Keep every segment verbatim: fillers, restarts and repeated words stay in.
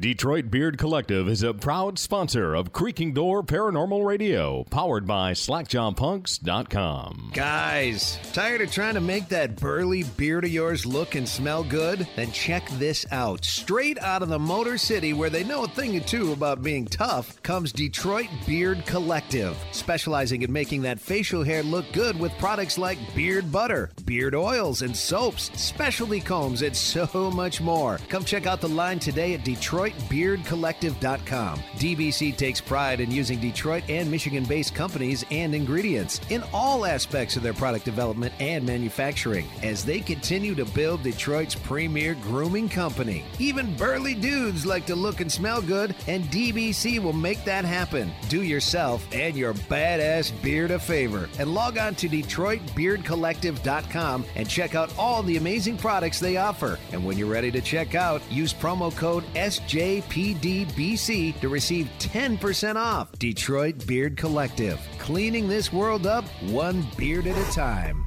Detroit Beard Collective is a proud sponsor of Creaking Door Paranormal Radio, powered by slack jaw punks dot com. Guys, tired of trying to make that burly beard of yours look and smell good? Then check this out. Straight out of the Motor City, where they know a thing or two about being tough, comes Detroit Beard Collective, specializing in making that facial hair look good with products like beard butter, beard oils and soaps, specialty combs, and so much more. Come check out the line today at Detroit Beard Collective dot com. D B C takes pride in using Detroit and Michigan-based companies and ingredients in all aspects of their product development and manufacturing as they continue to build Detroit's premier grooming company. Even burly dudes like to look and smell good, and D B C will make that happen. Do yourself and your badass beard a favor and log on to Detroit Beard Collective dot com and check out all the amazing products they offer. And when you're ready to check out, use promo code S J P D B C to receive ten percent off. Detroit Beard Collective, cleaning this world up one beard at a time.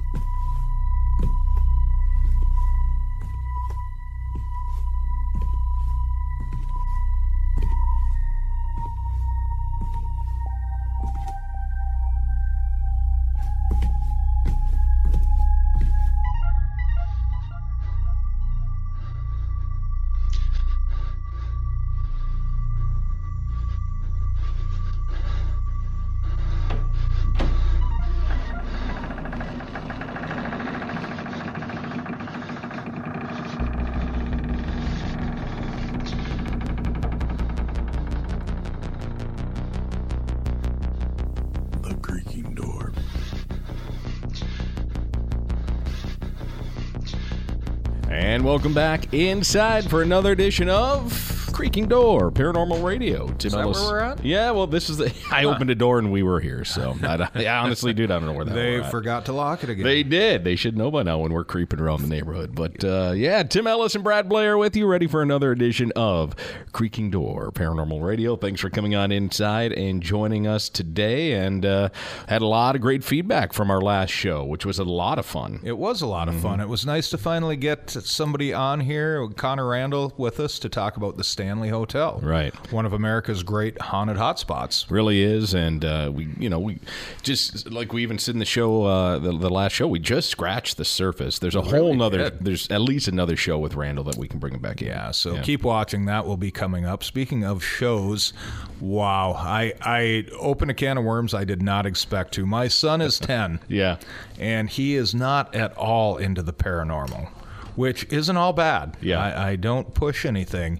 And welcome back inside for another edition of Creaking Door Paranormal Radio. Tim is that Ellis. Where we're at? Yeah, well, this is the. I huh. opened a door and we were here, so I, I honestly, dude, I don't know where that. They we're forgot at. to lock it again. They did. They should know by now when we're creeping around the neighborhood. But uh, yeah, Tim Ellis and Brad Blair with you, ready for another edition of Creaking Door Paranormal Radio. Thanks for coming on inside and joining us today. And uh, had a lot of great feedback from our last show, which was a lot of fun. It was a lot of mm-hmm. fun. It was nice to finally get somebody on here, Connor Randall, with us to talk about the Stanley Hotel, right? One of America's great haunted hotspots, really is. And uh, we, you know, we just like we even said in the show, uh, the, the last show, we just scratched the surface. There's a really whole nother. Good. There's at least another show with Randall that we can bring him back. Yeah, in. so yeah. keep watching. That will be coming up. Speaking of shows, wow, I I opened a can of worms I did not expect to. My son is ten. Yeah, and he is not at all into the paranormal, which isn't all bad. Yeah, I, I don't push anything.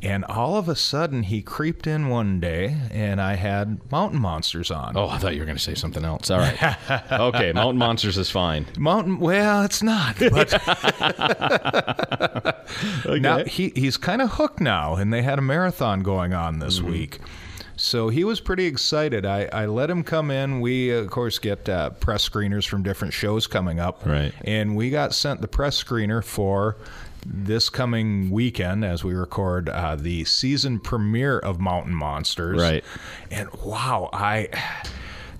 And all of a sudden, he creeped in one day, and I had Mountain Monsters on. Oh, I thought you were going to say something else. All right. Okay, Mountain Monsters is fine. Mountain, well, it's not. But okay. Now, he, he's kind of hooked now, and they had a marathon going on this mm-hmm. week. So he was pretty excited. I, I let him come in. We, of course, get uh, press screeners from different shows coming up. Right. And we got sent the press screener for... this coming weekend, as we record uh, the season premiere of Mountain Monsters. Right. And wow, I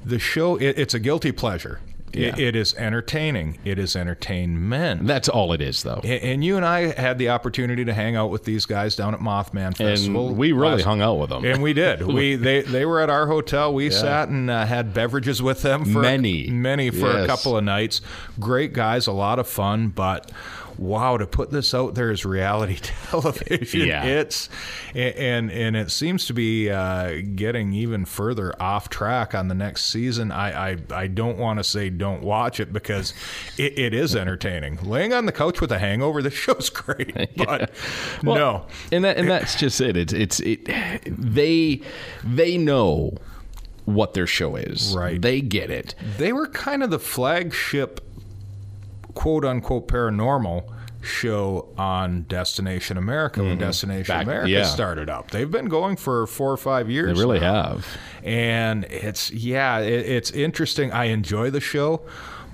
the show, it, it's a guilty pleasure. Yeah. It, it is entertaining. It is entertainment. That's all it is, though. And, and you and I had the opportunity to hang out with these guys down at Mothman Festival. And we really last, hung out with them. And we did. We they, they were at our hotel. We yeah. sat and uh, had beverages with them. For many. A, many for yes. a couple of nights. Great guys, a lot of fun, but... wow, to put this out there as reality television, yeah. it's and and it seems to be uh, getting even further off track on the next season. I I, I don't want to say don't watch it because it, it is entertaining. Laying on the couch with a hangover, this show's great, but yeah. well, no, and that and that's just it. It's it's it. They they know what their show is, right? They get it. They were kind of the flagship, quote-unquote paranormal show on Destination America mm-hmm. when Destination Back, America yeah. started up. They've been going for four or five years. They really now. have. And it's, yeah, it, it's interesting. I enjoy the show,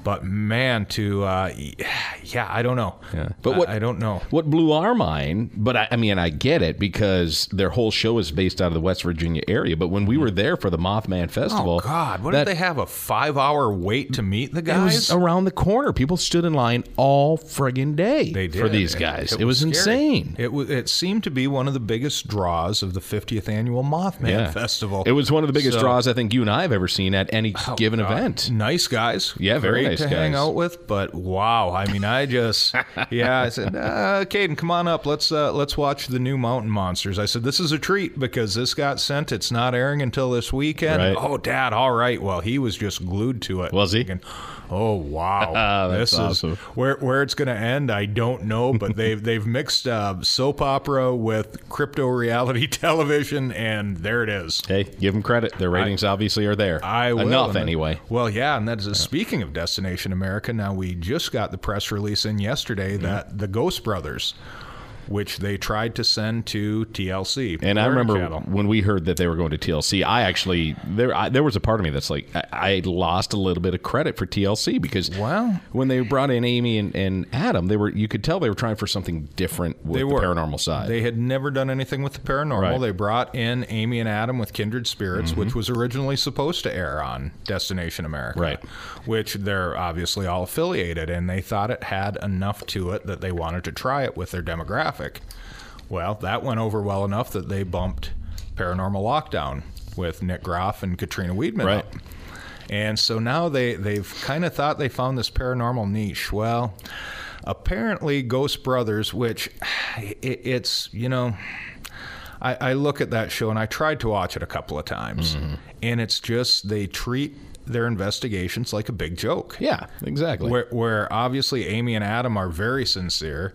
But man, to uh, yeah, I don't know. Yeah. But what I, I don't know what blew our mind. But I, I mean, I get it because their whole show is based out of the West Virginia area. But when we were there for the Mothman Festival, oh God, what that, did they have a five-hour wait to meet the guys? It was around the corner. People stood in line all friggin' day. They did. For these guys. It, it, it was, was insane. It w- it seemed to be one of the biggest draws of the fiftieth annual Mothman yeah. Festival. It was one of the biggest so, draws I think you and I have ever seen at any oh given God. event. Nice guys. Yeah, very nice. To guys. hang out with, but wow, I mean, I just, yeah, I said, uh, Caden, come on up, let's uh, let's watch the new Mountain Monsters. I said, this is a treat because this got sent, it's not airing until this weekend. Right. Oh, Dad, all right. Well, he was just glued to it. Was he? Thinking, oh wow, this is awesome. where where it's going to end. I don't know, but they've they've mixed uh, soap opera with crypto reality television, and there it is. Hey, give them credit. Their ratings I, obviously are there. I will. Enough anyway. Then, well, yeah, and that's yeah. speaking of Destination America. Now we just got the press release in yesterday mm-hmm. that the Ghost Brothers, which they tried to send to T L C. And I remember channel. when we heard that they were going to T L C, I actually, there I, there was a part of me that's like, I, I lost a little bit of credit for T L C because wow. when they brought in Amy and, and Adam, they were you could tell they were trying for something different with they the were. paranormal side. They had never done anything with the paranormal. Right. They brought in Amy and Adam with Kindred Spirits, mm-hmm. which was originally supposed to air on Destination America, right. which they're obviously all affiliated, and they thought it had enough to it that they wanted to try it with their demographic. Well, that went over well enough that they bumped Paranormal Lockdown with Nick Groff and Katrina Weedman right. up. And so now they, they've kind of thought they found this paranormal niche. Well, apparently Ghost Brothers, which it, it's, you know, I, I look at that show and I tried to watch it a couple of times. Mm-hmm. And it's just they treat their investigations like a big joke. Yeah, exactly. Where, where obviously Amy and Adam are very sincere,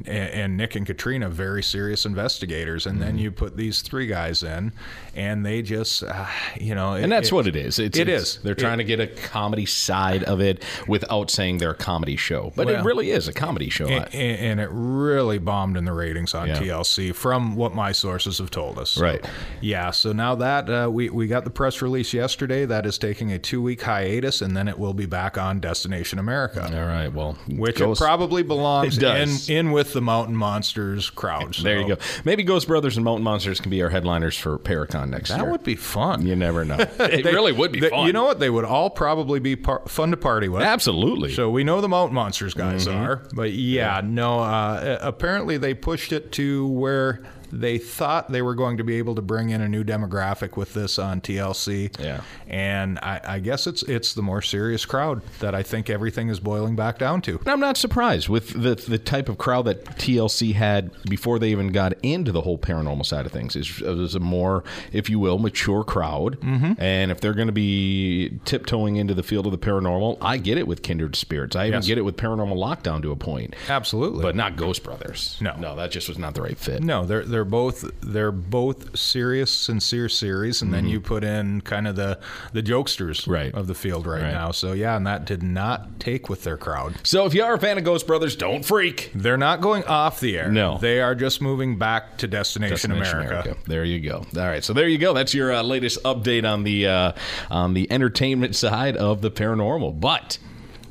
and, and Nick and Katrina very serious investigators, and mm-hmm. then you put these three guys in, and they just, uh, you know. It, and that's it, what it is. It's, it it's, is. They're trying it, to get a comedy side of it without saying they're a comedy show. But well, it really is a comedy show. And, and it really bombed in the ratings on yeah. T L C, from what my sources have told us. Right. So, yeah, so now that uh, we, we got the press release yesterday, that is taking a two-week hiatus, and then it will be back on Destination America. All right, well, which Ghost, it probably belongs it does. in in with the Mountain Monsters crowd. So. There you go. Maybe Ghost Brothers and Mountain Monsters can be our headliners for Paracon next that year. That would be fun. You never know. It they, really would be they, fun. You know what? They would all probably be par- fun to party with. Absolutely. So we know the Mountain Monsters guys mm-hmm. are, but yeah, yeah. no. Uh, apparently, they pushed it to where they thought they were going to be able to bring in a new demographic with this on T L C. Yeah. And I, I guess it's it's the more serious crowd that I think everything is boiling back down to. And I'm not surprised with the the type of crowd that T L C had before they even got into the whole paranormal side of things. It was a more, if you will, mature crowd. Mm-hmm. And if they're going to be tiptoeing into the field of the paranormal, I get it with Kindred Spirits. I even yes. get it with Paranormal Lockdown to a point. Absolutely. But not Ghost Brothers. No. No, that just was not the right fit. No, they're... they're They're both they're both serious, sincere series, and mm-hmm. then you put in kind of the the jokesters right. of the field right, right now. So yeah, and that did not take with their crowd. So if you are a fan of Ghost Brothers, don't freak. They're not going off the air. No, they are just moving back to Destination, Destination America. America. There you go. All right, so there you go. That's your uh, latest update on the uh, on the entertainment side of the paranormal, but.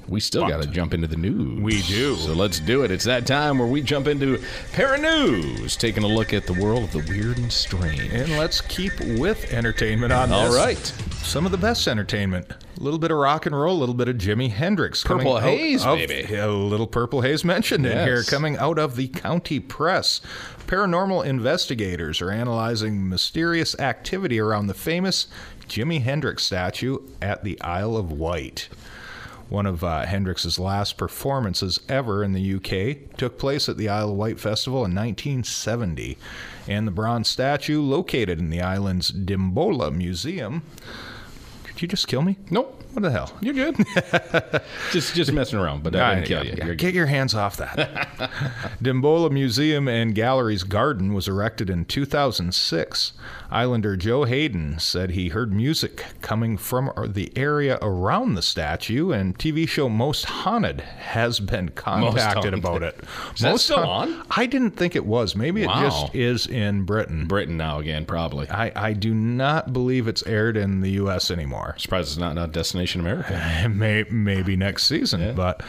We still got to jump into the news. We do. So let's do it. It's that time where we jump into Paranews, taking a look at the world of the weird and strange. And let's keep with entertainment on this. All right. Some of the best entertainment. A little bit of rock and roll, a little bit of Jimi Hendrix. Purple Haze, of, baby. A little Purple Haze mentioned yes. in here, coming out of the County Press. Paranormal investigators are analyzing mysterious activity around the famous Jimi Hendrix statue at the Isle of Wight. One of uh, Hendrix's last performances ever in the U K took place at the Isle of Wight Festival in nineteen seventy, and the bronze statue located in the island's Dimbola Museum. Did you just kill me? Nope. What the hell? You're good. just just messing around, but I didn't kill you. You're get good. Your hands off that. Dimbola Museum and Gallery's garden was erected in two thousand six. Islander Joe Hayden said he heard music coming from the area around the statue, and T V show Most Haunted has been contacted about it. Is Most that still Haun- on? I didn't think it was. Maybe wow. it just is in Britain. Britain now again, probably. I, I do not believe it's aired in the U S anymore. Baltimore. Surprised it's not, not Destination America. May, maybe next season. Yeah. But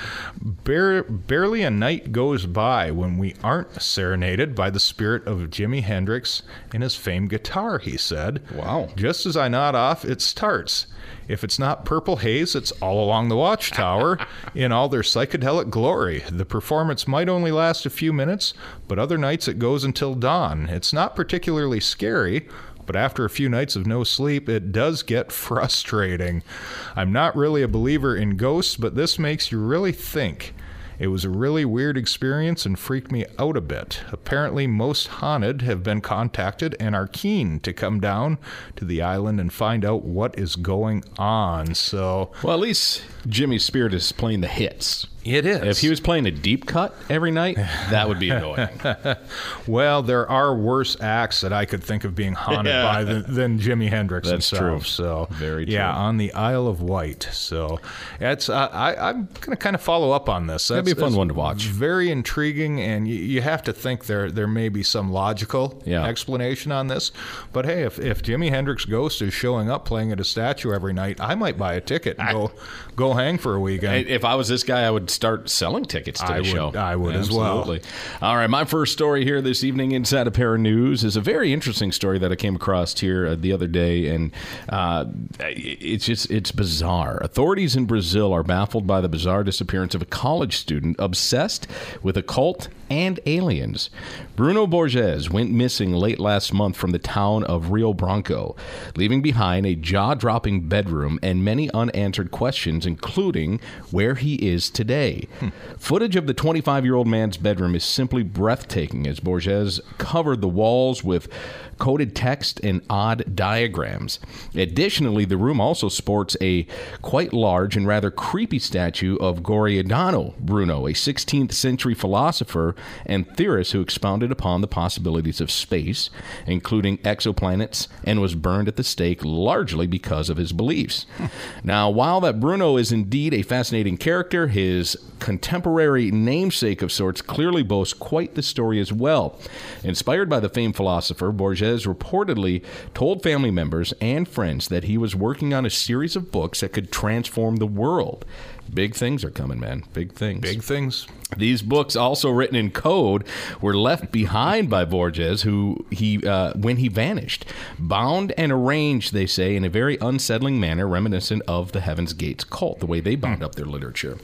bare, barely a night goes by when we aren't serenaded by the spirit of Jimi Hendrix and his famed guitar, he said. Wow. Just as I nod off, it starts. If it's not Purple Haze, it's All Along the Watchtower in all their psychedelic glory. The performance might only last a few minutes, but other nights it goes until dawn. It's not particularly scary, but after a few nights of no sleep, it does get frustrating. I'm not really a believer in ghosts, but this makes you really think. It was a really weird experience and freaked me out a bit. Apparently, Most Haunted have been contacted and are keen to come down to the island and find out what is going on. So, well, at least Jimmy's spirit is playing the hits. It is. If he was playing a deep cut every night, that would be annoying. Well, there are worse acts that I could think of being haunted yeah. by than, than Jimi Hendrix That's himself. True. So, Very true. Yeah, on the Isle of Wight. So it's, uh, I, I'm going to kind of follow up on this. That'd be a fun one to watch. Very intriguing, and you, you have to think there there may be some logical yeah. explanation on this. But, hey, if, if Jimi Hendrix Ghost is showing up playing at a statue every night, I might buy a ticket and I, go, go hang for a weekend. If I was this guy, I would start selling tickets to the I would, show. I would Absolutely. As well. All right, my first story here this evening inside of Para News is a very interesting story that I came across here uh, the other day, and uh, it's just it's bizarre. Authorities in Brazil are baffled by the bizarre disappearance of a college student obsessed with occult and aliens. Bruno Borges went missing late last month from the town of Rio Branco, leaving behind a jaw-dropping bedroom and many unanswered questions, including where he is today. Hmm. Footage of the twenty-five-year-old man's bedroom is simply breathtaking as Borges covered the walls with coded text and odd diagrams. Additionally, the room also sports a quite large and rather creepy statue of Giordano Bruno, a sixteenth century philosopher and theorist who expounded upon the possibilities of space, including exoplanets, and was burned at the stake largely because of his beliefs. Hmm. Now, while that Bruno is indeed a fascinating character, his contemporary namesake of sorts clearly boasts quite the story as well. Inspired by the famed philosopher, Borges reportedly told family members and friends that he was working on a series of books that could transform the world. Big things are coming, man. Big things. Big things. These books, also written in code, were left behind by Borges, who he uh, when he vanished. Bound and arranged, they say, in a very unsettling manner, reminiscent of the Heaven's Gates cult, the way they bound up their literature.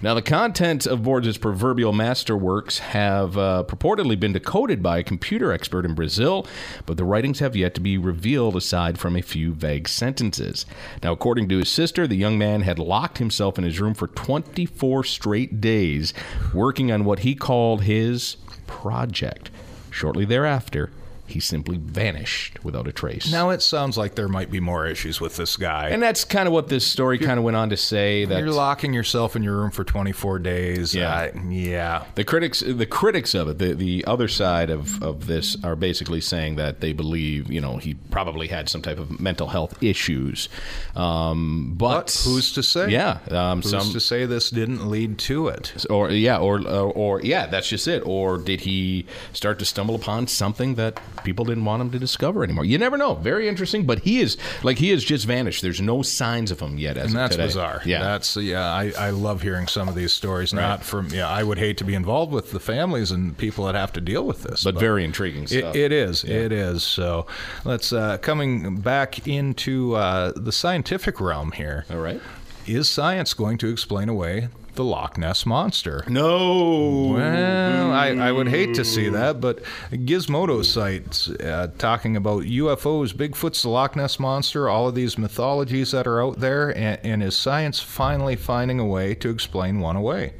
Now, the contents of Borges' proverbial masterworks have uh, purportedly been decoded by a computer expert in Brazil, but the writings have yet to be revealed aside from a few vague sentences. Now, according to his sister, the young man had locked himself in his room for twenty-four straight days, working on what he called his project. Shortly thereafter, he simply vanished without a trace. Now, it sounds like there might be more issues with this guy. And that's kind of what this story kind of went on to say. That you're locking yourself in your room for twenty-four days. Yeah. Uh, yeah. The critics the critics of it, the, the other side of, of this, are basically saying that they believe, you know, he probably had some type of mental health issues. Um, but, but who's to say? Yeah. Um, who's some, to say this didn't lead to it? Or, yeah, or, or, or, yeah, that's just it. Or did he start to stumble upon something that people didn't want him to discover anymore? You never know. Very interesting, but he is like he has just vanished. There's no signs of him yet. As and that's of today. Bizarre. Yeah, that's yeah. I, I love hearing some of these stories. Right. Not from yeah. I would hate to be involved with the families and people that have to deal with this. But, but very intriguing stuff. It, it is. Yeah. It is. So let's uh, coming back into uh, the scientific realm here. All right. Is science going to explain away the Loch Ness Monster? No. Well, I, I would hate to see that, but Gizmodo sites uh, talking about U F Os, Bigfoot's, the Loch Ness Monster, all of these mythologies that are out there, and, and is science finally finding a way to explain one away?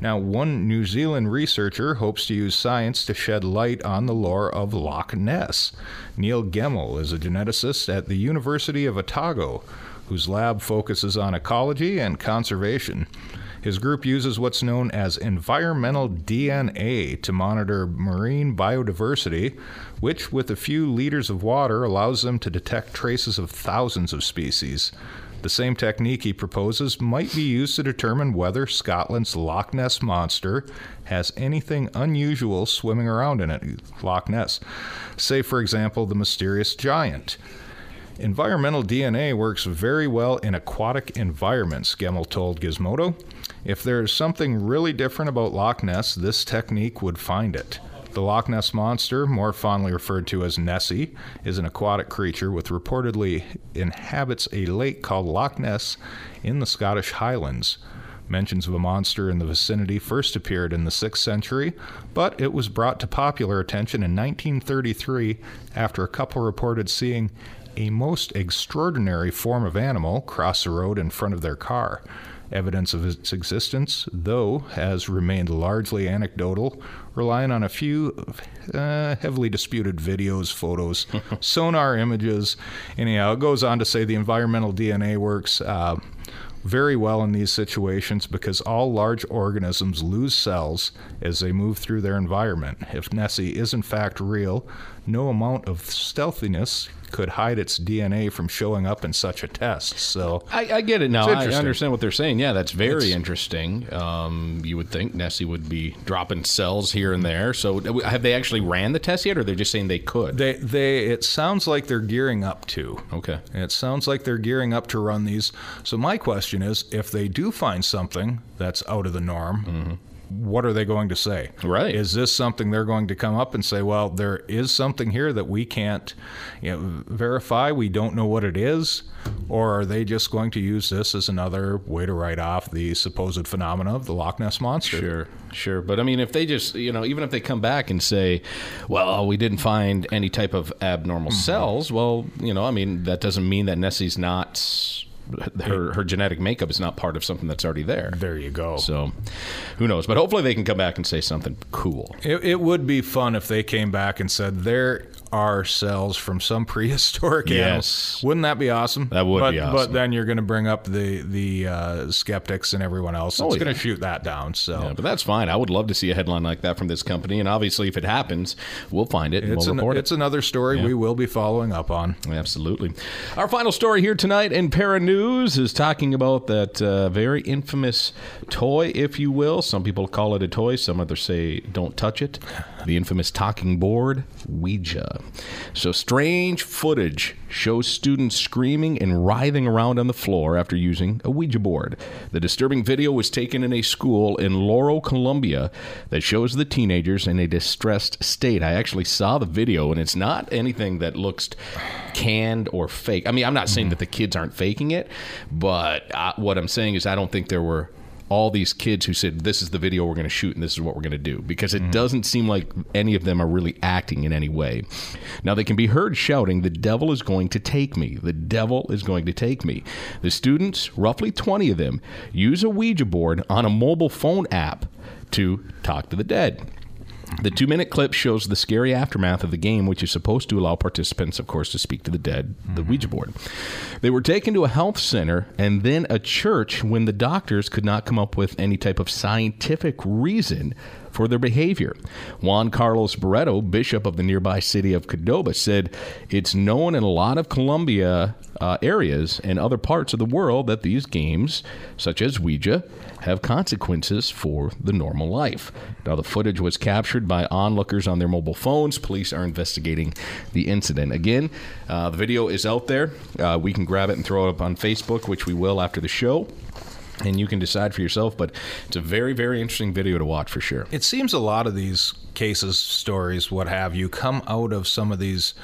Now, one New Zealand researcher hopes to use science to shed light on the lore of Loch Ness. Neil Gemmell is a geneticist at the University of Otago, whose lab focuses on ecology and conservation. His group uses what's known as environmental D N A to monitor marine biodiversity, which, with a few liters of water, allows them to detect traces of thousands of species. The same technique he proposes might be used to determine whether Scotland's Loch Ness Monster has anything unusual swimming around in it, Loch Ness. Say, for example, the mysterious giant. Environmental D N A works very well in aquatic environments, Gemmell told Gizmodo. If there is something really different about Loch Ness, this technique would find it. The Loch Ness Monster, more fondly referred to as Nessie, is an aquatic creature which reportedly inhabits a lake called Loch Ness in the Scottish Highlands. Mentions of a monster in the vicinity first appeared in the sixth century, but it was brought to popular attention in nineteen thirty-three after a couple reported seeing a most extraordinary form of animal cross the road in front of their car. Evidence of its existence, though, has remained largely anecdotal, relying on a few uh, heavily disputed videos, photos, sonar images. Anyhow, it goes on to say the environmental D N A works uh, very well in these situations because all large organisms lose cells as they move through their environment. If Nessie is in fact real, no amount of stealthiness could hide its D N A from showing up in such a test. So I, I get it now. I understand what they're saying. Yeah, that's very it's, interesting. Um, you would think Nessie would be dropping cells here and there. So have they actually ran the test yet, or they're just saying they could? They, they. It sounds like they're gearing up to. Okay. It sounds like they're gearing up to run these. So my question is, if they do find something that's out of the norm, mm-hmm. what are they going to say? Right. Is this something they're going to come up and say, well, there is something here that we can't you know, verify, we don't know what it is? Or are they just going to use this as another way to write off the supposed phenomena of the Loch Ness Monster? Sure, sure. But, I mean, if they just, you know, even if they come back and say, well, we didn't find any type of abnormal mm-hmm. cells, well, you know, I mean, that doesn't mean that Nessie's not... Her, her genetic makeup is not part of something that's already there. There you go. So who knows? But hopefully they can come back and say something cool. It, it would be fun if they came back and said there are cells from some prehistoric yes. animals. Wouldn't that be awesome? That would but, be awesome. But then you're going to bring up the, the uh, skeptics and everyone else. It's oh, yeah. going to shoot that down. So, yeah, but that's fine. I would love to see a headline like that from this company. And obviously if it happens, we'll find it and it's we'll an, report it. It's another story yeah. we will be following up on. Absolutely. Our final story here tonight in Paranormal News is talking about that uh, very infamous toy, if you will. Some people call it a toy. Some others say don't touch it. The infamous talking board, Ouija. So strange footage shows students screaming and writhing around on the floor after using a Ouija board. The disturbing video was taken in a school in Laurel, Columbia, that shows the teenagers in a distressed state. I actually saw the video, and it's not anything that looks canned or fake. I mean, I'm not saying that the kids aren't faking it, but I, what I'm saying is I don't think there were all these kids who said, this is the video we're going to shoot and this is what we're going to do, because it mm-hmm. doesn't seem like any of them are really acting in any way. Now, they can be heard shouting, the devil is going to take me. The devil is going to take me. The students, roughly twenty of them, use a Ouija board on a mobile phone app to talk to the dead. The two-minute clip shows the scary aftermath of the game, which is supposed to allow participants, of course, to speak to the dead, the mm-hmm. Ouija board. They were taken to a health center and then a church when the doctors could not come up with any type of scientific reason for their behavior. Juan Carlos Barreto, bishop of the nearby city of Cordoba, said it's known in a lot of Colombia uh, areas and other parts of the world that these games, such as Ouija, have consequences for the normal life. Now, the footage was captured by onlookers on their mobile phones. Police are investigating the incident. Again, uh, the video is out there. Uh, we can grab it and throw it up on Facebook, which we will after the show. And you can decide for yourself, but it's a very, very interesting video to watch for sure. It seems a lot of these cases, stories, what have you, come out of some of these,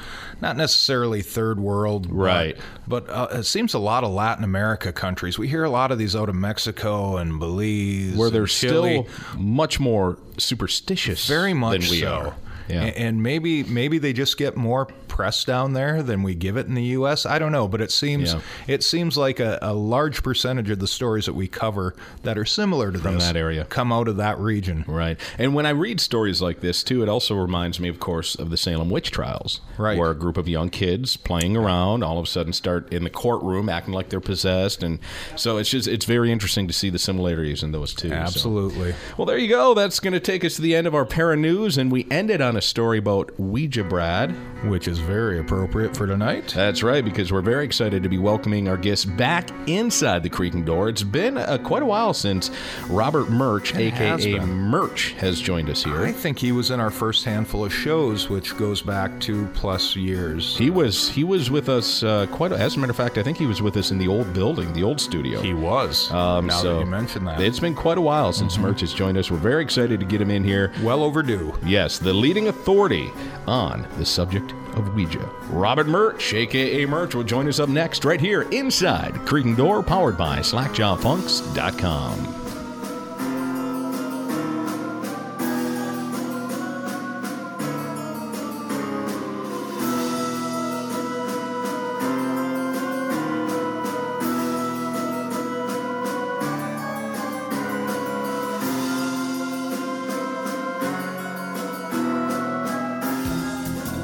not necessarily third world, right? But, but uh, it seems a lot of Latin America countries. We hear a lot of these out of Mexico and Belize, where they're still much more superstitious, very much than we so. Are. Yeah. And maybe maybe they just get more press down there than we give it in the U S. I don't know, but it seems yeah. it seems like a, a large percentage of the stories that we cover that are similar to From this that area. Come out of that region. Right. And when I read stories like this, too, it also reminds me, of course, of the Salem witch trials, right. where a group of young kids playing around all of a sudden start in the courtroom acting like they're possessed. And so it's just it's very interesting to see the similarities in those, too. Absolutely. So. Well, there you go. That's going to take us to the end of our Paranews, and we ended on a story about Ouija Brad which is very appropriate for tonight. That's right, because we're very excited to be welcoming our guests back inside the Creaking Door. It's been uh, quite a while since Robert Murch, it a k a. Murch, has joined us here. I think he was in our first handful of shows, which goes back two plus years. He was he was with us uh, quite a, as a matter of fact, I think he was with us in the old building, the old studio. He was, um, now so that you mention that. It's been quite a while since mm-hmm. Murch has joined us. We're very excited to get him in here. Well overdue. Yes, the leading authority on the subject of Ouija. Robert Murch, a k a. Murch, will join us up next right here inside Creaking Door, powered by slack jaw funks dot com.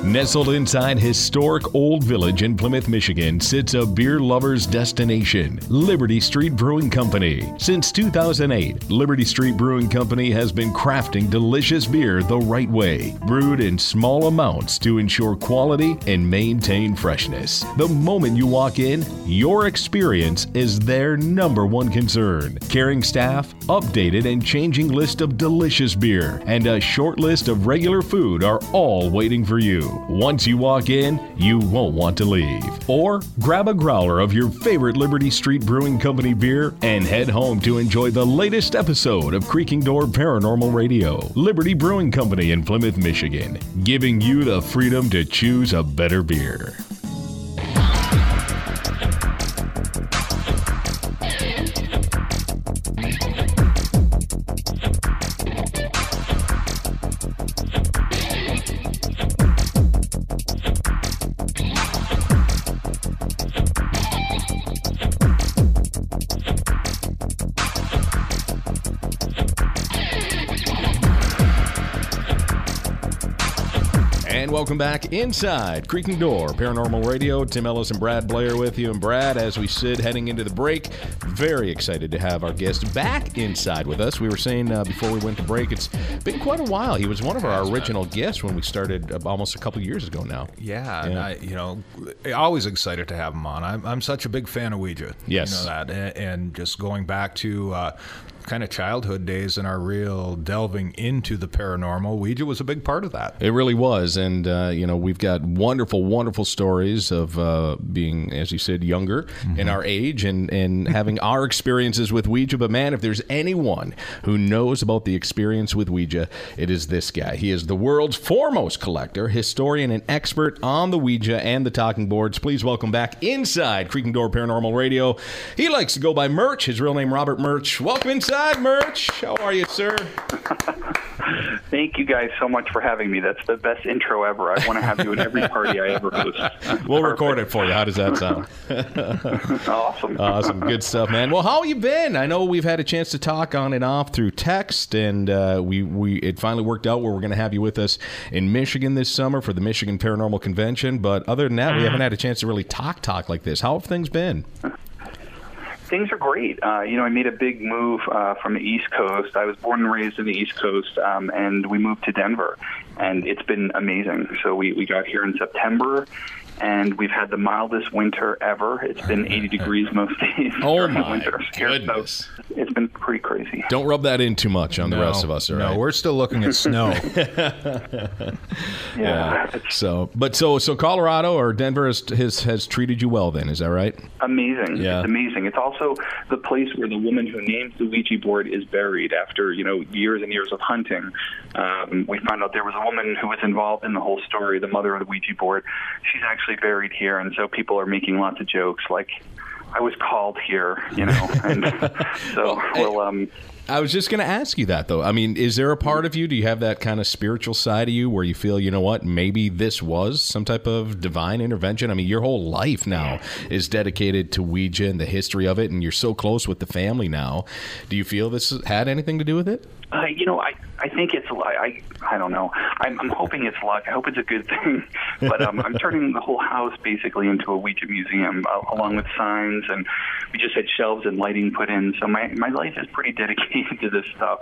Nestled inside historic Old Village in Plymouth, Michigan, sits a beer lover's destination, Liberty Street Brewing Company. Since two thousand eight, Liberty Street Brewing Company has been crafting delicious beer the right way, brewed in small amounts to ensure quality and maintain freshness. The moment you walk in, your experience is their number one concern. Caring staff, updated and changing list of delicious beer, and a short list of regular food are all waiting for you. Once you walk in, you won't want to leave. Or grab a growler of your favorite Liberty Street Brewing Company beer and head home to enjoy the latest episode of Creaking Door Paranormal Radio. Liberty Brewing Company in Plymouth, Michigan, giving you the freedom to choose a better beer. Welcome back inside Creaking Door Paranormal Radio. Tim Ellis and Brad Blair with you. And Brad, as we sit heading into the break, very excited to have our guest back inside with us. We were saying uh, before we went to break, it's been quite a while. He was one of our original guests when we started uh, almost a couple years ago now. Yeah, yeah. And I, you know, always excited to have him on. I'm, I'm such a big fan of Ouija. Yes. You know that. And, and just going back to uh, kind of childhood days and our real delving into the paranormal, Ouija was a big part of that. It really was. And, uh, you know, we've got wonderful, wonderful stories of uh, being, as you said, younger mm-hmm. in our age and, and having our experiences with Ouija. But man, if there's anyone who knows about the experience with Ouija, it is this guy. He is the world's foremost collector, historian, and expert on the Ouija and the talking boards. Please welcome back inside Creaking Door Paranormal Radio. He likes to go by Murch, his real name Robert Murch. Welcome inside, Murch. How are you, sir? Thank you guys so much for having me. That's the best intro ever. I want to have you at every party I ever host. We'll Perfect. Record it for you. How does that sound? Awesome. Awesome. Good stuff, man. Well, how you been? I know we've had a chance to talk on and off through text, and uh, we, we it finally worked out where we're going to have you with us in Michigan this summer for the Michigan Paranormal Convention. But other than that, mm. we haven't had a chance to really talk talk like this. How have things been? Things are great. Uh, you know, I made a big move uh, from the East Coast. I was born and raised in the East Coast, um, and we moved to Denver, and it's been amazing. So we, we got here in September, and we've had the mildest winter ever. It's been eighty degrees most days oh during the winter. Goodness. So it's been pretty crazy. Don't rub that in too much on no, the rest of us, all right? No, we're still looking at snow. yeah. yeah. So, but so so Colorado or Denver has, has has treated you well then, is that right? Amazing. Yeah. It's amazing. It's also the place where the woman who named the Ouija board is buried after, you know, years and years of hunting. Um, we found out there was a woman who was involved in the whole story, the mother of the Ouija board. She's actually buried here, and so people are making lots of jokes like I was called here, you know, and so we'll um I was just going to ask you that, though. I mean, is there a part of you, do you have that kind of spiritual side of you where you feel, you know what, maybe this was some type of divine intervention? I mean, your whole life now is dedicated to Ouija and the history of it, and you're so close with the family now. Do you feel this had anything to do with it? Uh, you know, I, I think it's, I, I don't know. I'm, I'm hoping it's luck. I hope it's a good thing. But um, I'm turning the whole house basically into a Ouija museum, uh, along with signs, and we just had shelves and lighting put in. So my, my life is pretty dedicated came to this stuff,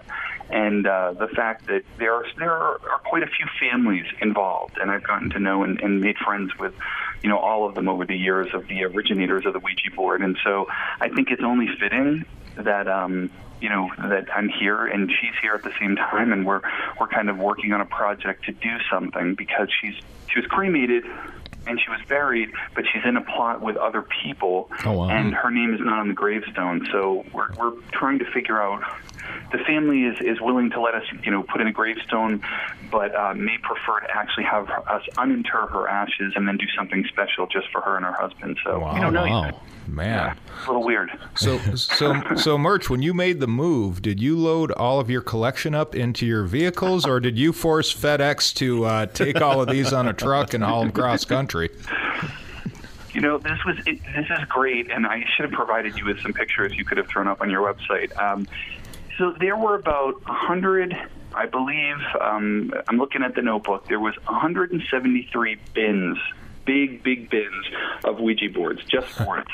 and uh, the fact that there are, there are quite a few families involved, and I've gotten to know and, and made friends with, you know, all of them over the years, of the originators of the Ouija board. And so I think it's only fitting that, um, you know, that I'm here and she's here at the same time, and we're we're kind of working on a project to do something, because she's she was cremated and she was buried, but she's in a plot with other people, oh, wow. and her name is not on the gravestone. So we're we're trying to figure out. The family is, is willing to let us, you know, put in a gravestone, but uh, may prefer to actually have her, us uninter her ashes and then do something special just for her and her husband. So wow, we don't know wow. yet. Man, yeah, a little weird. So, so, so, Murch, when you made the move, did you load all of your collection up into your vehicles, or did you force FedEx to uh, take all of these on a truck and haul them cross country? You know, this was it, this is great, and I should have provided you with some pictures you could have thrown up on your website. Um, So there were about one hundred, I believe, um, I'm looking at the notebook, there was one hundred seventy-three bins, big, big bins of Ouija boards, just for it.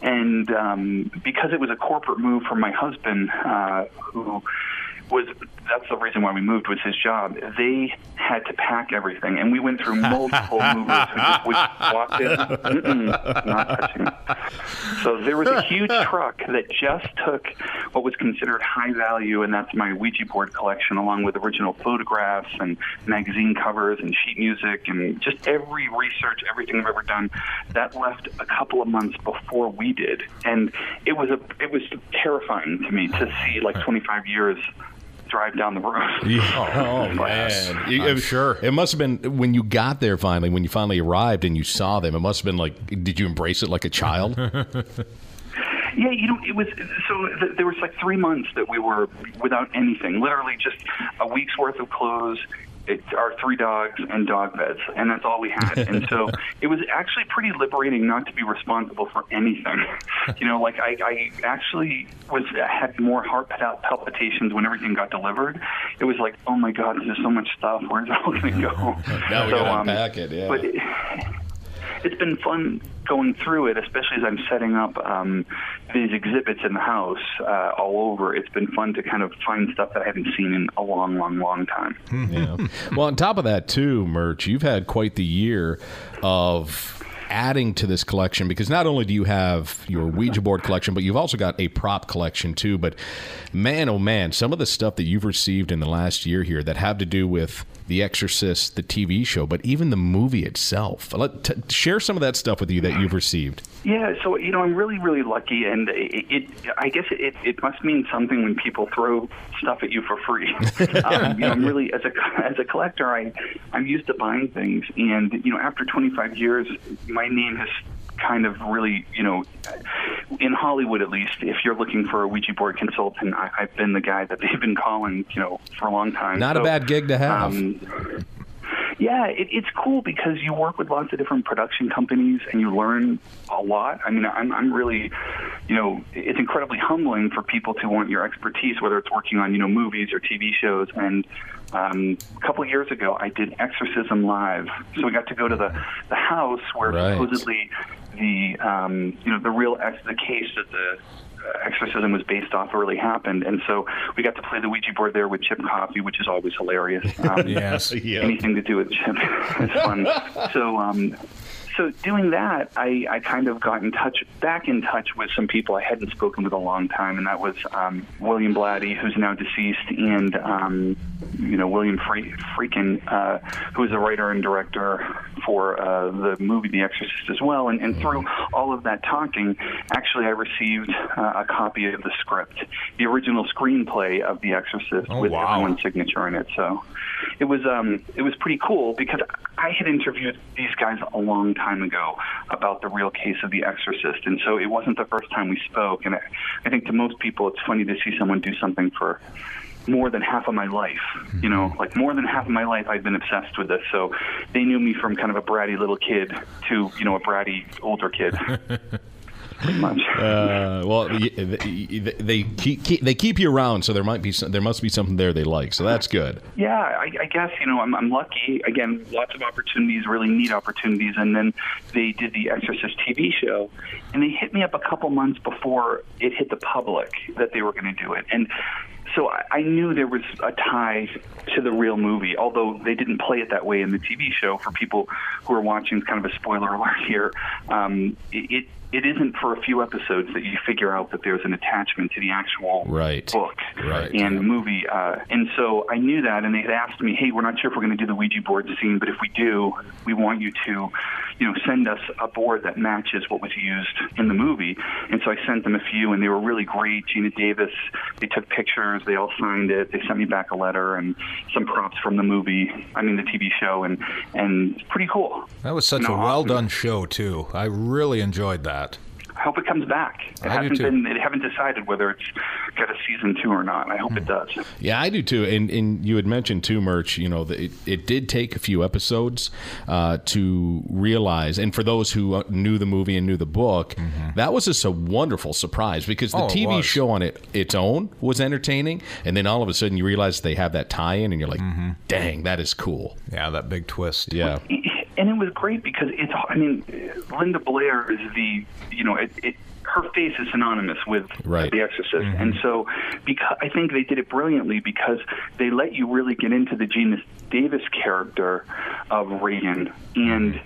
And um, because it was a corporate move from my husband, uh, who was, that's the reason why we moved, was his job, they had to pack everything. And we went through multiple movers who just would walk in, mm-mm, not touching it. So there was a huge truck that just took what was considered high value, and that's my Ouija board collection, along with original photographs and magazine covers and sheet music and just every research, everything I've ever done. That left a couple of months before we did, and it was a it was terrifying to me to see like twenty-five years drive down the road. Yeah. Oh, man. You, I'm it, sure. It must have been when you got there finally, when you finally arrived and you saw them, it must have been like, did you embrace it like a child? Yeah, you know, it was, so th- there was like three months that we were without anything, literally just a week's worth of clothes, it's our three dogs and dog beds, and that's all we had. And so it was actually pretty liberating not to be responsible for anything. You know, like I, I actually was had more heart palpitations when everything got delivered. It was like, oh my God, there's so much stuff. Where's it all going to go? Now we so, gotta unpack um, it. Yeah. But it, it's been fun going through it, especially as I'm setting up um, these exhibits in the house uh, all over. It's been fun to kind of find stuff that I haven't seen in a long, long, long time. Yeah. Well, on top of that, too, Murch, you've had quite the year of adding to this collection, because not only do you have your Ouija board collection, but you've also got a prop collection too. But man, oh man, some of the stuff that you've received in the last year here that have to do with The Exorcist, the T V show, but even the movie itself. Let t- share some of that stuff with you that you've received. Yeah, so you know, I'm really, really lucky, and it, it I guess it, it must mean something when people throw stuff at you for free. um, you know, I'm really as a as a collector, I I'm used to buying things, and you know, after twenty-five years, my My name has kind of really, you know, in Hollywood at least, if you're looking for a Ouija board consultant, I, I've been the guy that they've been calling, you know, for a long time. Not so, a bad gig to have. Um, yeah, it, it's cool because you work with lots of different production companies and you learn a lot. I mean, I'm, I'm really, you know, it's incredibly humbling for people to want your expertise, whether it's working on, you know, movies or T V shows. And Um, a couple of years ago, I did Exorcism Live, so we got to go to the, the house where right. supposedly the um, you know the real ex- the case that the uh, exorcism was based off really happened, and so we got to play the Ouija board there with Chip Coffey, which is always hilarious. Um, yes, yep. Anything to do with Chip is fun. So. Um, So doing that, I, I kind of got in touch, back in touch with some people I hadn't spoken with a long time, and that was um, William Blatty, who's now deceased, and um, you know William Fre- Freakin, uh, who is a writer and director for uh, the movie The Exorcist as well. And, and through all of that talking, actually I received uh, a copy of the script, the original screenplay of The Exorcist oh, with wow. Owen's signature in it. So it was um, it was pretty cool because I had interviewed these guys a long time. time ago about the real case of The Exorcist, and so it wasn't the first time we spoke, and I, I think to most people it's funny to see someone do something for more than half of my life, you know, like more than half of my life I've been obsessed with this, so they knew me from kind of a bratty little kid to, you know, a bratty older kid. pretty much. Uh, well, they keep they keep you around, so there might be some, there must be something there they like. So that's good. Yeah, I, I guess you know I'm, I'm lucky. Again, lots of opportunities, really neat opportunities, and then they did the Exorcist T V show, and they hit me up a couple months before it hit the public that they were going to do it, and. So I knew there was a tie to the real movie, although they didn't play it that way in the T V show. For people who are watching, kind of a spoiler alert here, um, it, it isn't for a few episodes that you figure out that there's an attachment to the actual right. book right. and movie. Uh, and so I knew that, and they had asked me, hey, we're not sure if we're going to do the Ouija board scene, but if we do, we want you to... you know, send us a board that matches what was used in the movie. And so I sent them a few, and they were really great. Geena Davis, they took pictures, they all signed it, they sent me back a letter and some props from the movie, I mean the T V show, and, and it's pretty cool. That was such you know, a well-done awesome. show, too. I really enjoyed that. I hope it comes back. It I hasn't been. They haven't decided whether it's got a season two or not. I hope mm. it does. Yeah, I do too. And and you had mentioned too, Murch. You know, it it did take a few episodes uh, to realize. And for those who knew the movie and knew the book, mm-hmm. that was just a wonderful surprise because the oh, T V show on it its own was entertaining, and then all of a sudden you realize they have that tie-in, and you're like, mm-hmm. dang, that is cool. Yeah, that big twist. Yeah. Well, and it was great because it's, I mean, Linda Blair is the, you know, it, it, her face is synonymous with right. The Exorcist. Mm-hmm. And so because, I think they did it brilliantly because they let you really get into the Geena Davis character of Reagan. And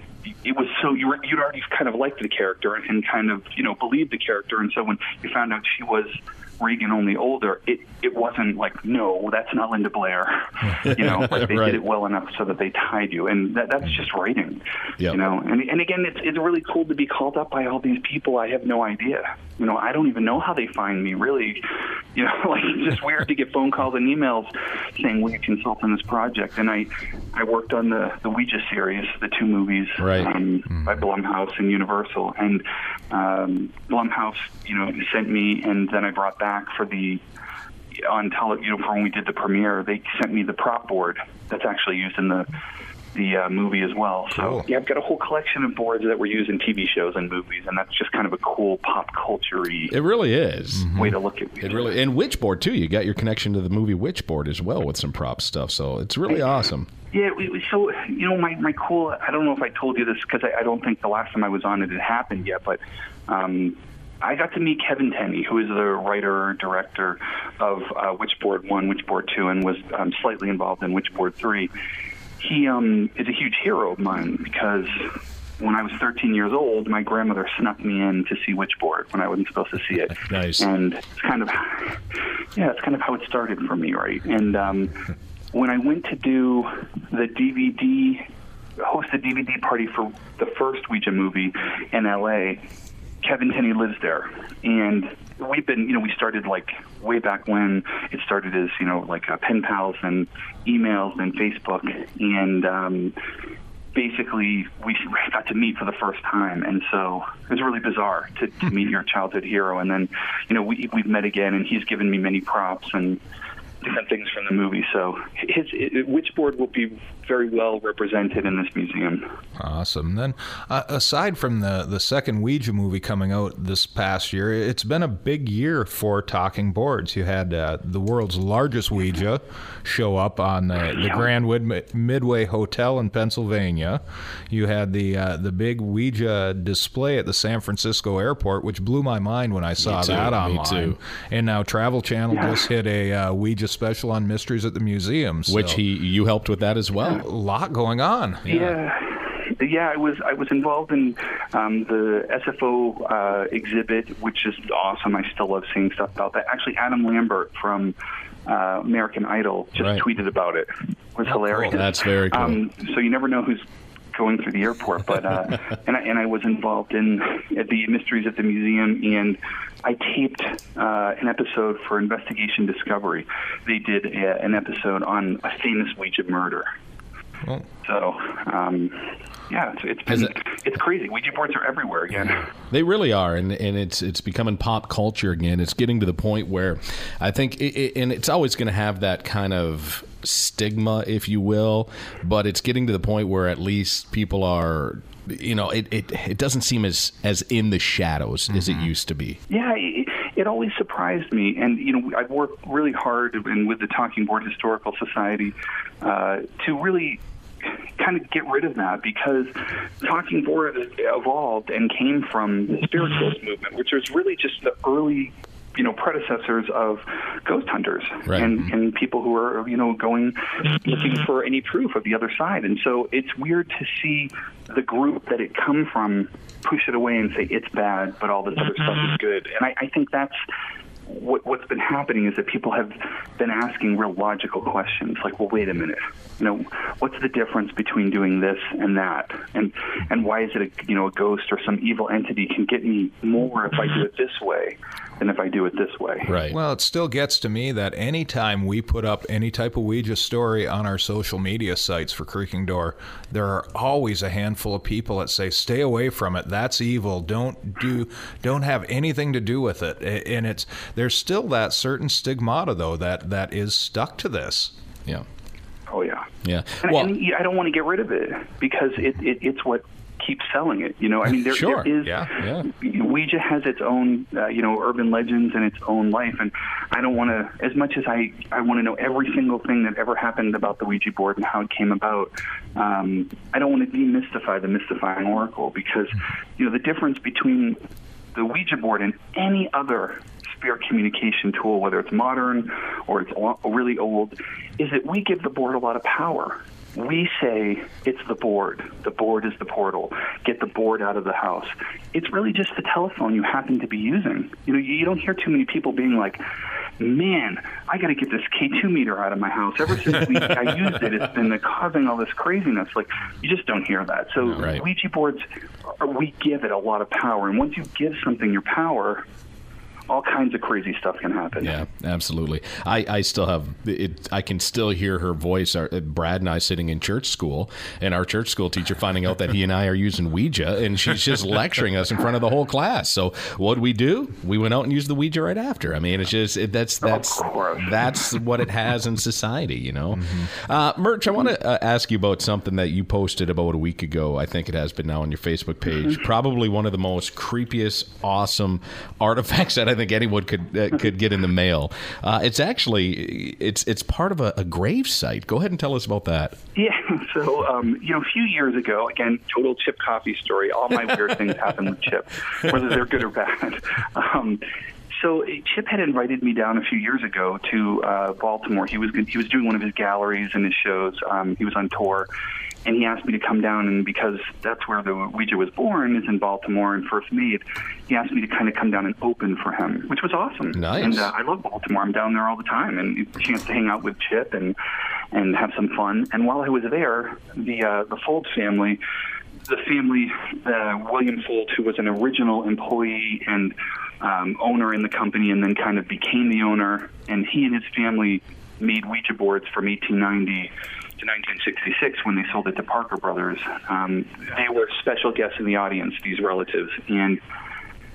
it was so, you were, you'd already kind of liked the character and, and kind of, you know, believed the character. And so when you found out she was Reagan only older, it, it wasn't like, no, that's not Linda Blair. You know, like they right. did it well enough so that they tied you. And that, that's just writing, yep. you know. And and again, it's it's really cool to be called up by all these people. I have no idea. You know, I don't even know how they find me, really. You know, like it's just weird to get phone calls and emails saying, will you consult on this project? And I, I worked on the, the Ouija series, the two movies right. um, mm-hmm. by Blumhouse and Universal. And um, Blumhouse, you know, sent me, and then I brought back for the on tele, you know, for when we did the premiere, they sent me the prop board that's actually used in the the uh, movie as well. So cool. yeah, I've got a whole collection of boards that were used in T V shows and movies, and that's just kind of a cool pop culture-y. It really is mm-hmm. way to look at it. It really and Witchboard too. You got your connection to the movie Witchboard as well with some prop stuff. So it's really I, awesome. Yeah, so, you know, my, my cool, I don't know if I told you this because I, I don't think the last time I was on it had happened yet, but um, I got to meet Kevin Tenney, who is the writer director of uh, Witchboard one, Witchboard two, and was um, slightly involved in Witchboard three. He um, is a huge hero of mine because when I was thirteen years old, my grandmother snuck me in to see Witchboard when I wasn't supposed to see it. Nice. And it's kind of, yeah, it's kind of how it started for me, right? And um, when I went to do the D V D, host the D V D party for the first Ouija movie in L A, Kevin Tenney lives there, and we've been, you know, we started like way back when. It started as, you know, like uh, pen pals and emails and Facebook, and um, basically we got to meet for the first time, and so it was really bizarre to, to meet your childhood hero, and then, you know, we, we've met again, and he's given me many props and different things from the movie. So his, his Witchboard will be very well represented in this museum. Awesome. Then uh, aside from the, the second Ouija movie coming out this past year, it's been a big year for talking boards. You had uh, the world's largest Ouija show up on uh, the yeah. Grand Mid- Midway Hotel in Pennsylvania. You had the uh, the big Ouija display at the San Francisco airport, which blew my mind when I saw too, that online. Me too. And now Travel Channel yeah. just hit a uh, Ouija special on Mysteries at the Museum, so. Which he you helped with that as well. Yeah. A lot going on. Yeah. yeah, yeah. I was I was involved in um, the S F O uh, exhibit, which is awesome. I still love seeing stuff about that. Actually, Adam Lambert from uh, American Idol just right. tweeted about it. It was oh, hilarious. Cool. That's very cool. Um, so you never know who's going through the airport, but uh, and I, and I was involved in at the Mysteries at the Museum, and I taped uh, an episode for Investigation Discovery. They did a, an episode on a famous Ouija murder. Oh. So, um, yeah, it's it's, been, it, it's crazy. Ouija boards are everywhere again. They really are, and, and it's it's becoming pop culture again. It's getting to the point where I think, it, it, and it's always going to have that kind of stigma, if you will, but it's getting to the point where at least people are you know, it, it, it doesn't seem as, as in the shadows mm-hmm. as it used to be. Yeah, it, it always surprised me. And, you know, I've worked really hard and with the Talking Board Historical Society uh, to really kind of get rid of that, because Talking Board evolved and came from the spiritualist movement, which was really just the early, you know, predecessors of ghost hunters right. and, and people who are, you know, going looking for any proof of the other side. And so it's weird to see the group that it come from push it away and say it's bad, but all this other stuff is good. And I, I think that's What, what's been happening is that people have been asking real logical questions, like, well, wait a minute, you know, what's the difference between doing this and that, and and why is it a, you know, a ghost or some evil entity can get me more if I do it this way than if I do it this way? Right. Well, it still gets to me that any time we put up any type of Ouija story on our social media sites for Creaking Door, there are always a handful of people that say, stay away from it, that's evil, don't do, don't have anything to do with it. And it's there's still that certain stigmata, though, that, that is stuck to this. Yeah. Oh, yeah. Yeah. And, well, and I don't want to get rid of it, because it, it it's what keeps selling it. You know, I mean, there, sure. there is. Yeah. Yeah. Ouija has its own, uh, you know, urban legends and its own life. And I don't want to, as much as I, I want to know every single thing that ever happened about the Ouija board and how it came about, um, I don't want to demystify the mystifying oracle, because, you know, the difference between the Ouija board and any other spirit communication tool, whether it's modern or it's really old, is that we give the board a lot of power. We say it's the board. The board is the portal. Get the board out of the house. It's really just the telephone you happen to be using. You know, you don't hear too many people being like, man, I got to get this K two meter out of my house. Ever since we, I used it, it's been causing all this craziness. Like, you just don't hear that. So no, right. Ouija boards, we give it a lot of power. And once you give something your power, all kinds of crazy stuff can happen. Yeah, absolutely. I, I still have it. I can still hear her voice. Our, Brad and I sitting in church school, and our church school teacher finding out that he and I are using Ouija, and she's just lecturing us in front of the whole class. So what'd we do? We went out and used the Ouija right after. I mean, it's just it, that's that's that's what it has in society, you know. Mm-hmm. Uh, Murch, I want to uh, ask you about something that you posted about a week ago. I think it has been now on your Facebook page. Mm-hmm. Probably one of the most creepiest, awesome artifacts that I. I think anyone could uh, could get in the mail. Uh, it's actually it's it's part of a, a grave site. Go ahead and tell us about that. Yeah, so um, you know, a few years ago, again, total Chip Coffey story. All my weird things happen with Chip, whether they're good or bad. Um, so Chip had invited me down a few years ago to uh, Baltimore. He was he was doing one of his galleries and his shows. Um, he was on tour. And he asked me to come down, and because that's where the Ouija was born, is in Baltimore and first made, he asked me to kind of come down and open for him, which was awesome. Nice. And uh, I love Baltimore. I'm down there all the time, and it's a chance to hang out with Chip and, and have some fun. And while I was there, the uh, the Fold family, the family, uh, William Fold, who was an original employee and um, owner in the company and then kind of became the owner, and he and his family made Ouija boards from eighteen ninety to nineteen sixty-six when they sold it to Parker Brothers. Um, they were special guests in the audience, these relatives, and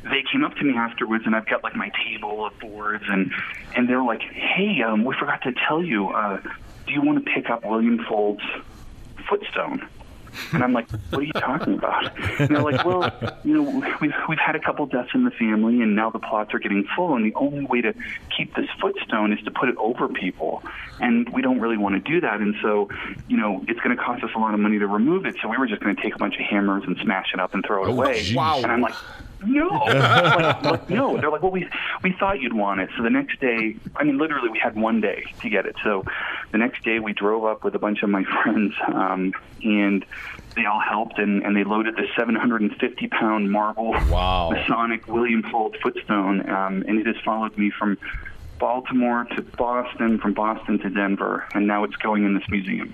they came up to me afterwards, and I've got like my table of boards, and, and they're like, hey, um, we forgot to tell you, uh, do you want to pick up William Fold's footstone? And I'm like, what are you talking about? And they're like, well, you know, we've, we've had a couple deaths in the family, and now the plots are getting full, and the only way to keep this footstone is to put it over people. And we don't really want to do that. And so, you know, it's going to cost us a lot of money to remove it. So we were just going to take a bunch of hammers and smash it up and throw it oh, away. Geez. Wow. And I'm like, no. like, like, no. They're like, well, we we thought you'd want it. So the next day, I mean, literally we had one day to get it. So the next day we drove up with a bunch of my friends, um, and they all helped, and, and they loaded the seven hundred fifty pound marble wow. Masonic William Fold footstone, um, and it has followed me from Baltimore to Boston, from Boston to Denver, and now it's going in this museum.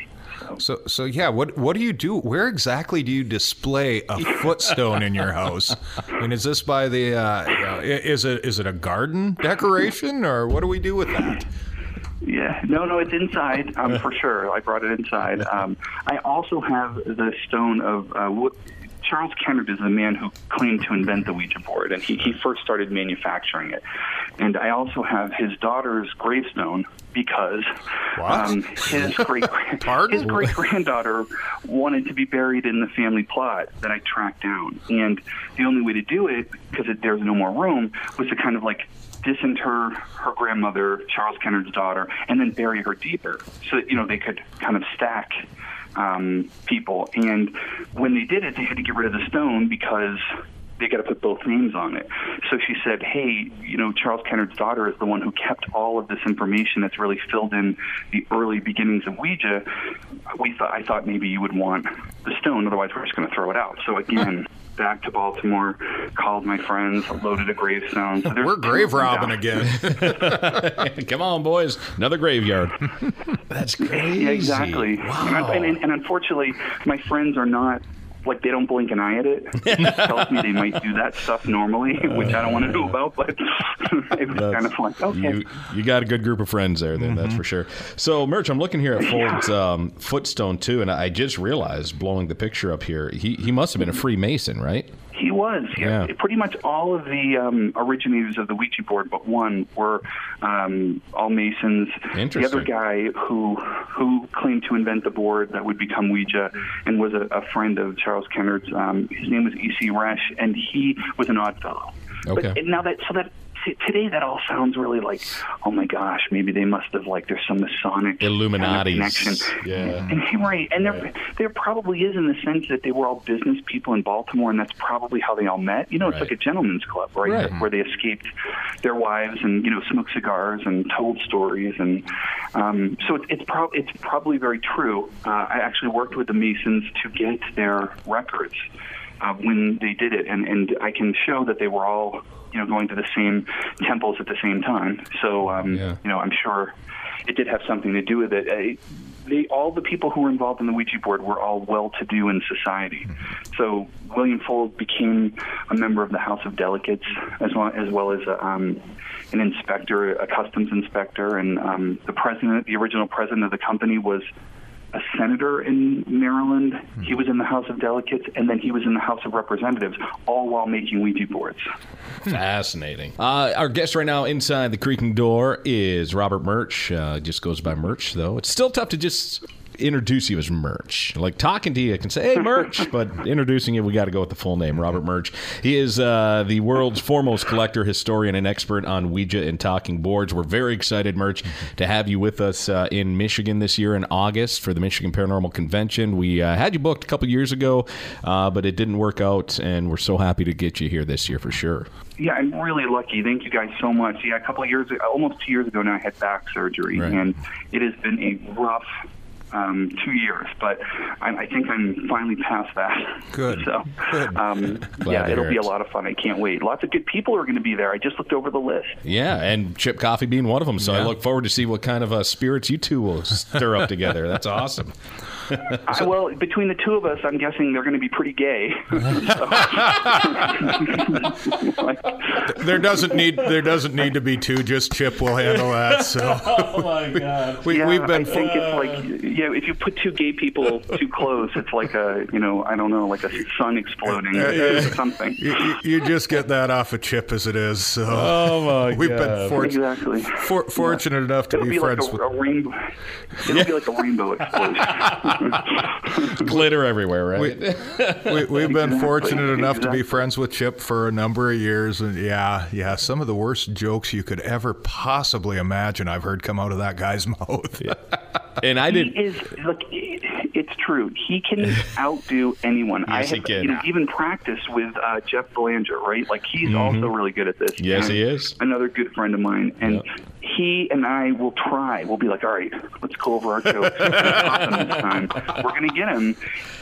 So, so yeah, what what do you do? Where exactly do you display a footstone in your house? I mean, is this by the, uh, you know, is it is it a garden decoration, or what do we do with that? Yeah, no, no, it's inside, um, for sure. I brought it inside. Um, I also have the stone of uh, w- Charles Kennard is the man who claimed to invent the Ouija board, and he, he first started manufacturing it. And I also have his daughter's gravestone because um, his great his great granddaughter wanted to be buried in the family plot that I tracked down. And the only way to do it, because there's no more room, was to kind of like disinter her grandmother, Charles Kennard's daughter, and then bury her deeper so that, you know, they could kind of stack um, people. And when they did it, they had to get rid of the stone because they got to put both names on it. So she said, hey, you know, Charles Kennard's daughter is the one who kept all of this information that's really filled in the early beginnings of Ouija. We thought, I thought maybe you would want the stone, otherwise we're just going to throw it out. So again, back to Baltimore, called my friends, loaded a gravestone. So we're grave robbing again. Come on, boys. Another graveyard. That's crazy. Yeah, exactly. Wow. And, and, and unfortunately, my friends are not, like, they don't blink an eye at it. It just tells me they might do that stuff normally, which I don't want to know about, but it was that's, kind of like, okay. You, you got a good group of friends there, then, mm-hmm. that's for sure. So, Murch, I'm looking here at Ford's yeah. um, footstone, too, and I just realized, blowing the picture up here, he, he must have been a Freemason, right? He was. Yeah. yeah. Pretty much all of the um, originators of the Ouija board, but one, were um, all Masons. The other guy who who claimed to invent the board that would become Ouija and was a, a friend of Charles Kennard's, um, his name was E C Resch, and he was an odd fellow. Okay. But now that so that. Today, that all sounds really like, oh my gosh, maybe they must have, like, there's some Masonic Illuminati kind of connection. Yeah. And, and, right, and there, right. there probably is, in the sense that they were all business people in Baltimore, and that's probably how they all met. You know, it's right. like a gentleman's club, right? right? Where they escaped their wives and, you know, smoked cigars and told stories. And um, so it, it's, pro- it's probably very true. Uh, I actually worked with the Masons to get their records uh, when they did it, and, and I can show that they were all, you know, going to the same temples at the same time. So, um, yeah. you know, I'm sure it did have something to do with it. it they, all the people who were involved in the Ouija board were all well-to-do in society. Mm-hmm. So William Fold became a member of the House of Delegates, as well as, well as a, um, an inspector, a customs inspector, and um, the president, the original president of the company was a senator in Maryland. Mm-hmm. He was in the House of Delegates, and then he was in the House of Representatives, all while making Ouija boards. Fascinating. Uh, our guest right now inside the Creaking Door is Robert Murch. Uh, just goes by Murch, though. It's still tough to just introduce you as Murch. Like, talking to you, I can say, hey, Murch, but introducing you, we got to go with the full name, Robert Murch. He is uh, the world's foremost collector, historian, and expert on Ouija and talking boards. We're very excited, Murch, to have you with us uh, in Michigan this year in August for the Michigan Paranormal Convention. We uh, had you booked a couple years ago, uh, but it didn't work out, and we're so happy to get you here this year for sure. Yeah, I'm really lucky. Thank you guys so much. Yeah, a couple of years, almost two years ago now, I had back surgery, right. and it has been a rough Um, two years, but I, I think I'm finally past that. Good. So, good. Um, yeah, it'll heard. be a lot of fun. I can't wait. Lots of good people are going to be there. I just looked over the list. Yeah, and Chip Coffey being one of them, so yeah. I look forward to see what kind of uh, spirits you two will stir up together. That's awesome. I, well, between the two of us, I'm guessing they're going to be pretty gay. like, there doesn't need there doesn't need to be two. Just Chip will handle that. So. Oh my God! We, yeah, we've been. I think uh, it's like yeah, if you put two gay people too close, it's like a you know I don't know like a sun exploding uh, or uh, something. You, you just get that off of Chip as it is. So. Oh my we've God! We've been for- exactly for- fortunate yeah. enough to it'll be, be friends. Like a, with... a rainbow. It'll yeah. be like a rainbow explosion. Glitter everywhere, right? We, we, we've been exactly. fortunate enough exactly. to be friends with Chip for a number of years, and yeah, yeah, some of the worst jokes you could ever possibly imagine I've heard come out of that guy's mouth. yeah. And I didn't. He is, look, it's true. He can outdo anyone. Yes, I have, he can. You know, even practice with uh, Jeff Belanger, right? Like he's mm-hmm. also really good at this. Yes, and he is. Another good friend of mine, and. Yep. He and I will try. We'll be like, all right, let's go over our jokes. We're going to get him.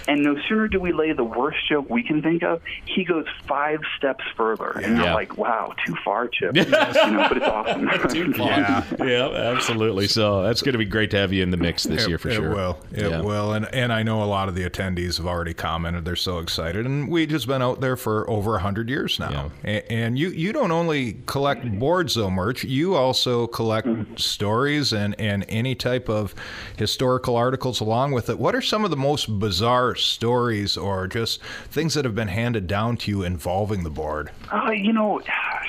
And no sooner do we lay the worst joke we can think of, he goes five steps further. Yeah. And you're yeah. like, wow, too far, Chip. you know, but it's awesome. too far. Yeah. yeah, absolutely. So that's going to be great to have you in the mix this it, year for it sure. It will. It yeah. will. And, and I know a lot of the attendees have already commented. They're so excited. And we've just been out there for over one hundred years now. Yeah. And, and you, you don't only collect boards, though, Murch. You also collect mm-hmm. stories and, and any type of historical articles along with it. What are some of the most bizarre stories or just things that have been handed down to you involving the board? Uh, you know,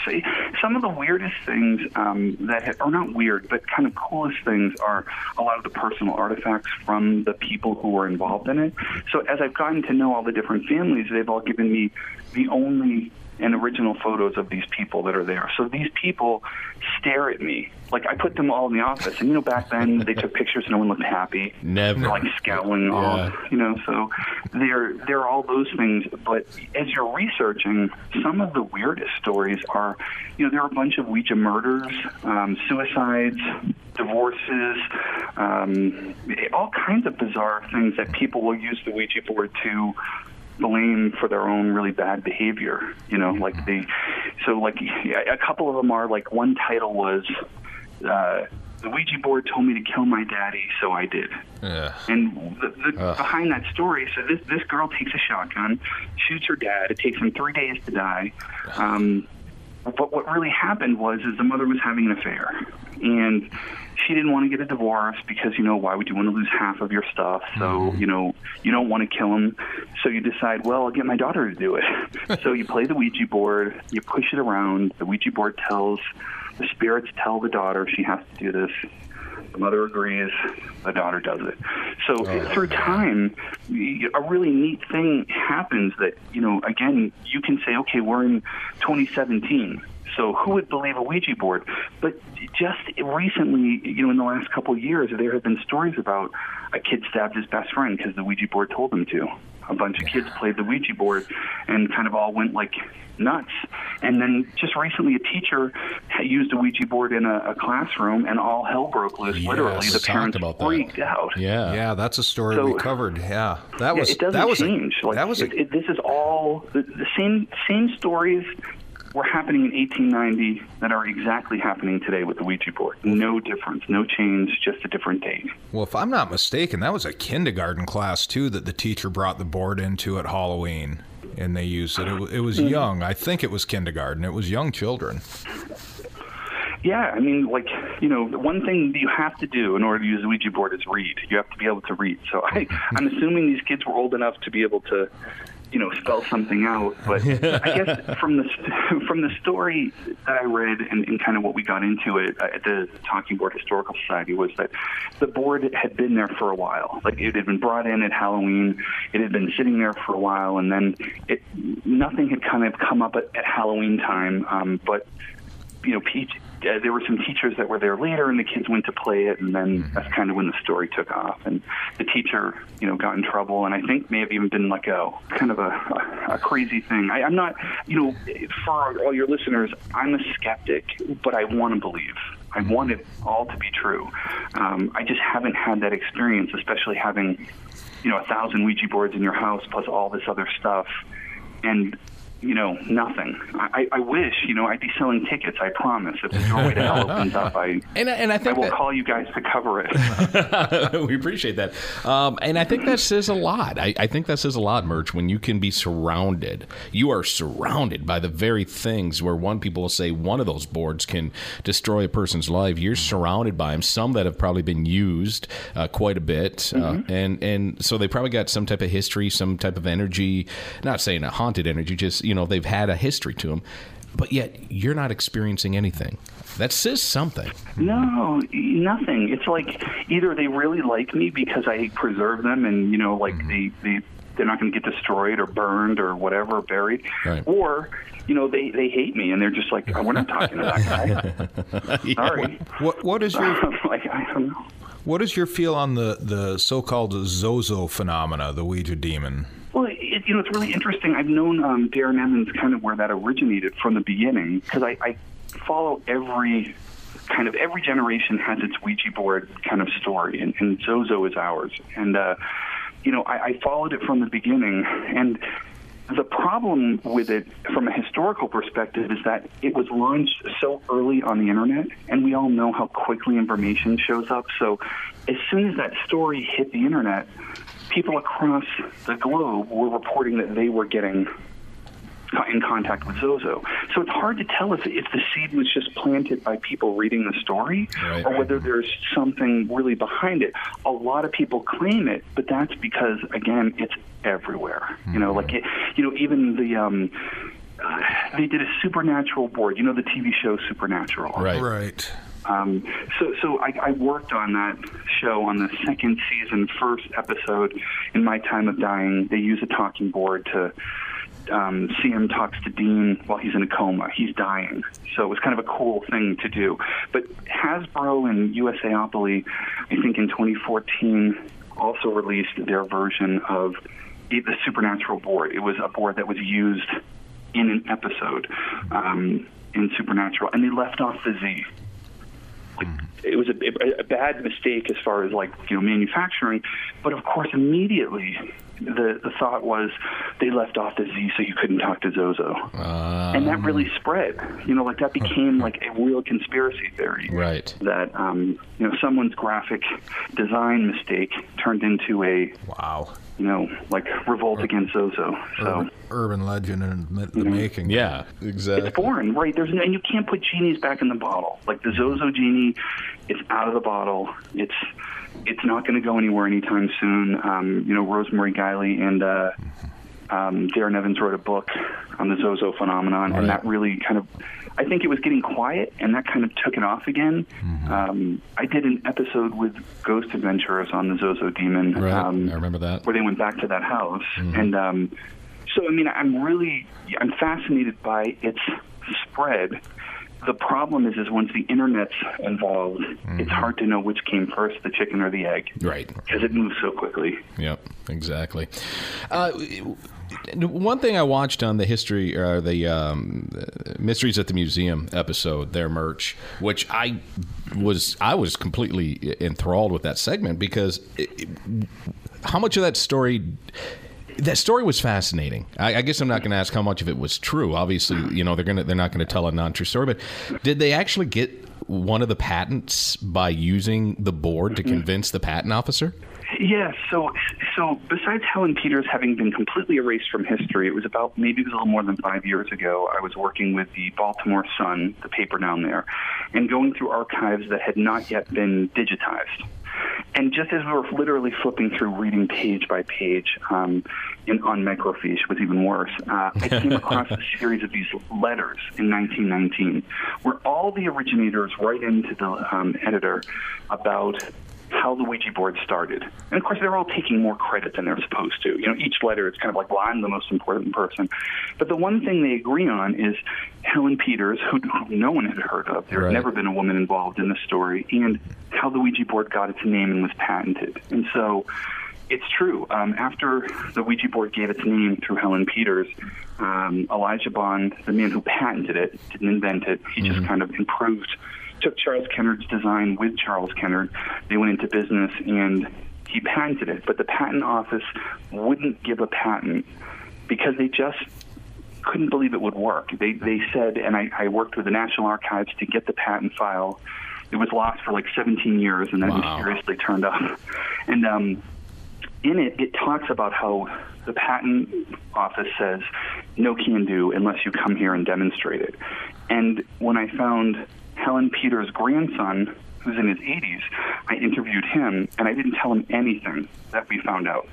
see. Some of the weirdest things um, that have, are not weird, but kind of coolest things are a lot of the personal artifacts from the people who were involved in it. So as I've gotten to know all the different families, they've all given me the only and original photos of these people that are there. So these people stare at me. Like, I put them all in the office. And, you know, back then, they took pictures and no one looked happy. Never. They're, like, scowling yeah. off, you know. So they're, they're all those things. But as you're researching, some of the weirdest stories are, you know, there are a bunch of Ouija murders, um, suicides, divorces, um, all kinds of bizarre things that people will use the Ouija board to blame for their own really bad behavior, you know, like they, so like a couple of them are like, one title was, uh, the Ouija board told me to kill my daddy, so I did. Yeah. And the, the, behind that story, so this, this girl takes a shotgun, shoots her dad, it takes him three days to die. Um, but what really happened was, is the mother was having an affair, and she didn't want to get a divorce because, you know, why would you want to lose half of your stuff? So, you know, you don't want to kill him. So you decide, well, I'll get my daughter to do it. So you play the Ouija board, you push it around. The Ouija board tells, the spirits tell the daughter she has to do this. The mother agrees, the daughter does it. So oh, through time, a really neat thing happens that, you know, again, you can say, okay, we're in twenty seventeen. So who would believe a Ouija board? But just recently, you know, in the last couple of years, there have been stories about a kid stabbed his best friend because the Ouija board told him to. A bunch of kids played the Ouija board and kind of all went, like, nuts. And then just recently a teacher used a Ouija board in a, a classroom, and all hell broke loose. Yes, literally, the parents freaked out. Yeah, yeah, that's a story so, we covered. Yeah, that was yeah, it doesn't that was change. A, like, that was a, it, it, this is all the, the same same stories. Were happening in eighteen ninety that are exactly happening today with the Ouija board. No difference, no change, just a different date. Well, if I'm not mistaken, that was a kindergarten class, too, that the teacher brought the board into at Halloween, and they used it. It, it was young. I think it was kindergarten. It was young children. Yeah, I mean, like, you know, one thing that you have to do in order to use the Ouija board is read. You have to be able to read. So I, I'm assuming these kids were old enough to be able to, you know, spell something out. But I guess from the from the story that I read and, and kind of what we got into it at the Talking Board Historical Society was that the board had been there for a while. Like, it had been brought in at Halloween. It had been sitting there for a while, and then it nothing had kind of come up at, at Halloween time. Um, but you know, Pete. Uh, there were some teachers that were there later, and the kids went to play it, and then mm-hmm. that's kind of when the story took off. And the teacher, you know, got in trouble, and I think may have even been let go. Kind of a, a, a crazy thing. I, I'm not, you know, for all your listeners, I'm a skeptic, but I want to believe. I want it all to be true. Um, I just haven't had that experience, especially having, you know, a thousand Ouija boards in your house plus all this other stuff, and you know, nothing. I, I wish, you know, I'd be selling tickets, I promise. If the doorway to hell opens up, I, and, and I, think I will that, call you guys to cover it. We appreciate that. Um, and I think that says a lot. I, I think that says a lot, Murch, when you can be surrounded. You are surrounded by the very things where one people will say one of those boards can destroy a person's life. You're surrounded by them, some that have probably been used uh, quite a bit. Mm-hmm. uh, and, and so they probably got some type of history, some type of energy, not saying a haunted energy, just you know, they've had a history to them, but yet you're not experiencing anything. That says something. No, nothing. It's like either they really like me because I preserve them and, you know, like mm-hmm. they, they, they're not going to get destroyed or burned or whatever, buried, right. Or, you know, they, they hate me and they're just like, oh, we're not talking to that guy. Yeah. Sorry. What, what is your... like, I don't know. What is your feel on the, the so-called Zozo phenomena, the Ouija demon? Well, it, you know, it's really interesting. I've known um, Darren Evans kind of where that originated from the beginning, because I, I follow every kind of every generation has its Ouija board kind of story, and, and Zozo is ours. And, uh, you know, I, I followed it from the beginning. And the problem with it from a historical perspective is that it was launched so early on the Internet, and we all know how quickly information shows up. So as soon as that story hit the Internet, people across the globe were reporting that they were getting in contact with Zozo. So it's hard to tell if, if the seed was just planted by people reading the story right, or right. whether there's something really behind it. A lot of people claim it, but that's because, again, it's everywhere. Mm-hmm. You know, like, it, you know, even the... Um, they did a Supernatural board. You know the T V show Supernatural. Right. Right. Um, so so I, I worked on that show on the second season, first episode. In My Time of Dying, they use a talking board to... Um, C M talks to Dean while he's in a coma. He's dying. So it was kind of a cool thing to do. But Hasbro and USAopoly, I think in twenty fourteen, also released their version of the Supernatural board. It was a board that was used in an episode um, in Supernatural, and they left off the Z. Like, it was a, a bad mistake as far as, like, you know, manufacturing. But, of course, immediately the, the thought was they left off the Z so you couldn't talk to Zozo. Um, and that really spread. You know, like, that became, like, a real conspiracy theory. Right. That, um, you know, someone's graphic design mistake turned into a, wow, you know, like, revolt Ur- against Zozo. So urban, urban legend in the you know, making. Yeah, exactly. It's foreign, right? There's no, and you can't put genies back in the bottle. Like, the Zozo genie is out of the bottle. It's it's not going to go anywhere anytime soon. Um, you know, Rosemary Guiley and uh, um, Darren Evans wrote a book on the Zozo phenomenon, right, and that really kind of, I think it was getting quiet, and that kind of took it off again. Mm-hmm. Um, I did an episode with Ghost Adventurers on the Zozo Demon. Right. Um, I remember that. Where they went back to that house. Mm-hmm. And um, so, I mean, I'm really, I'm fascinated by its spread. The problem is, is once the internet's involved, mm-hmm, it's hard to know which came first, the chicken or the egg. Right. Because it moves so quickly. Yep, exactly. Uh, one thing I watched on the history or the um, Mysteries at the Museum episode, their merch, which I was I was completely enthralled with that segment, because it, it, how much of that story. That story was fascinating. I, I guess I'm not going to ask how much of it was true. Obviously, you know, they're going to they're not going to tell a non-true story. But did they actually get one of the patents by using the board to convince the patent officer? Yes. Yeah, so, so besides Helen Peters having been completely erased from history, it was about maybe it was a little more than five years ago. I was working with the Baltimore Sun, the paper down there, and going through archives that had not yet been digitized. And just as we were literally flipping through, reading page by page, um, and on microfiche was even worse, uh, I came across a series of these letters in nineteen nineteen where all the originators write into the um, editor about how the Ouija board started. And, of course, they're all taking more credit than they're supposed to. You know, each letter is kind of like, well, I'm the most important person. But the one thing they agree on is Helen Peters, who no one had heard of. There had right. never been a woman involved in the story, and how the Ouija board got its name and was patented. And so it's true. Um, after the Ouija board gave its name through Helen Peters, um, Elijah Bond, the man who patented it, didn't invent it. He mm-hmm. just kind of improved took Charles Kennard's design with Charles Kennard. They went into business, and he patented it. But the patent office wouldn't give a patent because they just couldn't believe it would work. They they said, and I, I worked with the National Archives to get the patent file. It was lost for like seventeen years, and then wow. mysteriously turned up. And um, in it, it talks about how the patent office says, no can do unless you come here and demonstrate it. And when I found Helen Peters' grandson, who's in his eighties, I interviewed him, and I didn't tell him anything that we found out.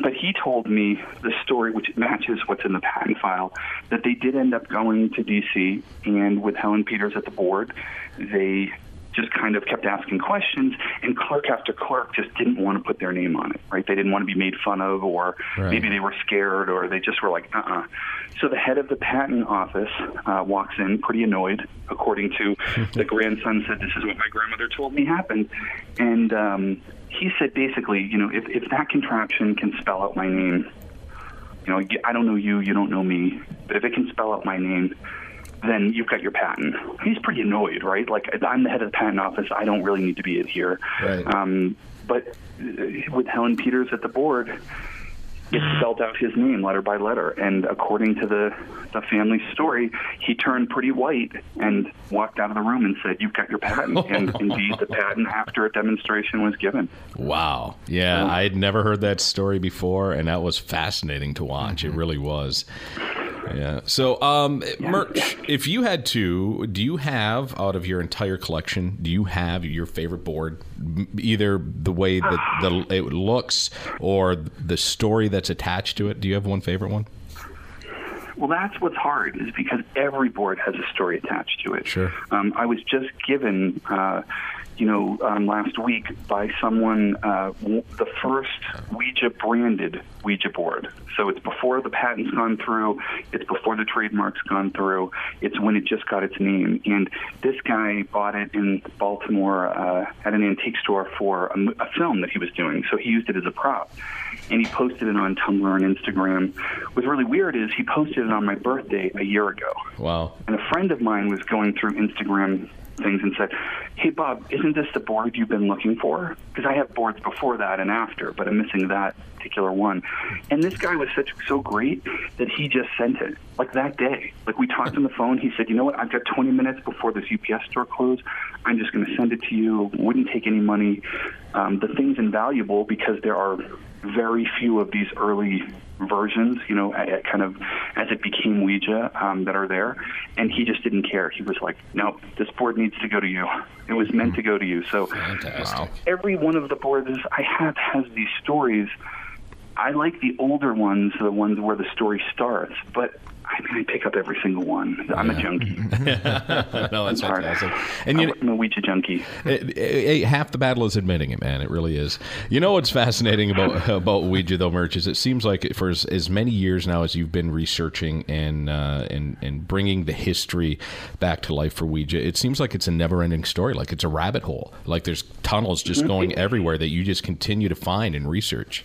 But he told me the story, which matches what's in the patent file, that they did end up going to D C, and with Helen Peters at the board, they just kind of kept asking questions, and clerk after clerk just didn't want to put their name on it, right? They didn't want to be made fun of, or right. maybe they were scared, or they just were like, uh-uh. So the head of the patent office uh, walks in pretty annoyed, according to the grandson said, this is what my grandmother told me happened. And um, he said, basically, you know, if, if that contraption can spell out my name, you know, I don't know you, you don't know me, but if it can spell out my name, then you've got your patent. He's pretty annoyed, right? Like, I'm the head of the patent office. I don't really need to be in here. Right. Um, but with Helen Peters at the board, it spelled out his name letter by letter. And according to the, the family story, he turned pretty white and walked out of the room and said, you've got your patent. And indeed, the patent after a demonstration was given. Wow. Yeah, um, I had never heard that story before, and that was fascinating to watch. Mm-hmm. It really was. Yeah. So, um, yeah. Merch, if you had to, do you have, out of your entire collection, do you have your favorite board, either the way that the, it looks or the story that's attached to it? Do you have one favorite one? Well, that's what's hard, is because every board has a story attached to it. Sure. Um, I was just given, uh, you know, um, last week by someone uh, w- the first Ouija-branded Ouija board. So it's before the patent's gone through. It's before the trademark's gone through. It's when it just got its name. And this guy bought it in Baltimore uh, at an antique store for a, a film that he was doing. So he used it as a prop. And he posted it on Tumblr and Instagram. What's really weird is he posted it on my birthday a year ago. Wow. And a friend of mine was going through Instagram things and said, hey, Bob, isn't this the board you've been looking for? Because I have boards before that and after, but I'm missing that particular one. And this guy was such so great that he just sent it, like that day. Like, we talked on the phone. He said, you know what? I've got twenty minutes before this U P S store closed. I'm just going to send it to you. Wouldn't take any money. Um, the thing's invaluable because there are very few of these early versions, you know, kind of as it became Ouija, um, that are there. And he just didn't care. He was like, no, this board needs to go to you. It was meant to go to you. So Fantastic. Every one of the boards I have has these stories. I like the older ones, the ones where the story starts, but I mean, I pick up every single one. I'm yeah. a junkie. No, that's fantastic. And you, I'm a Ouija junkie. It, it, it, half the battle is admitting it, man. It really is. You know what's fascinating about about Ouija, though, Murch, is it seems like for as, as many years now as you've been researching and, uh, and, and bringing the history back to life for Ouija, it seems like it's a never-ending story. Like, it's a rabbit hole. Like, there's tunnels just going everywhere that you just continue to find and research.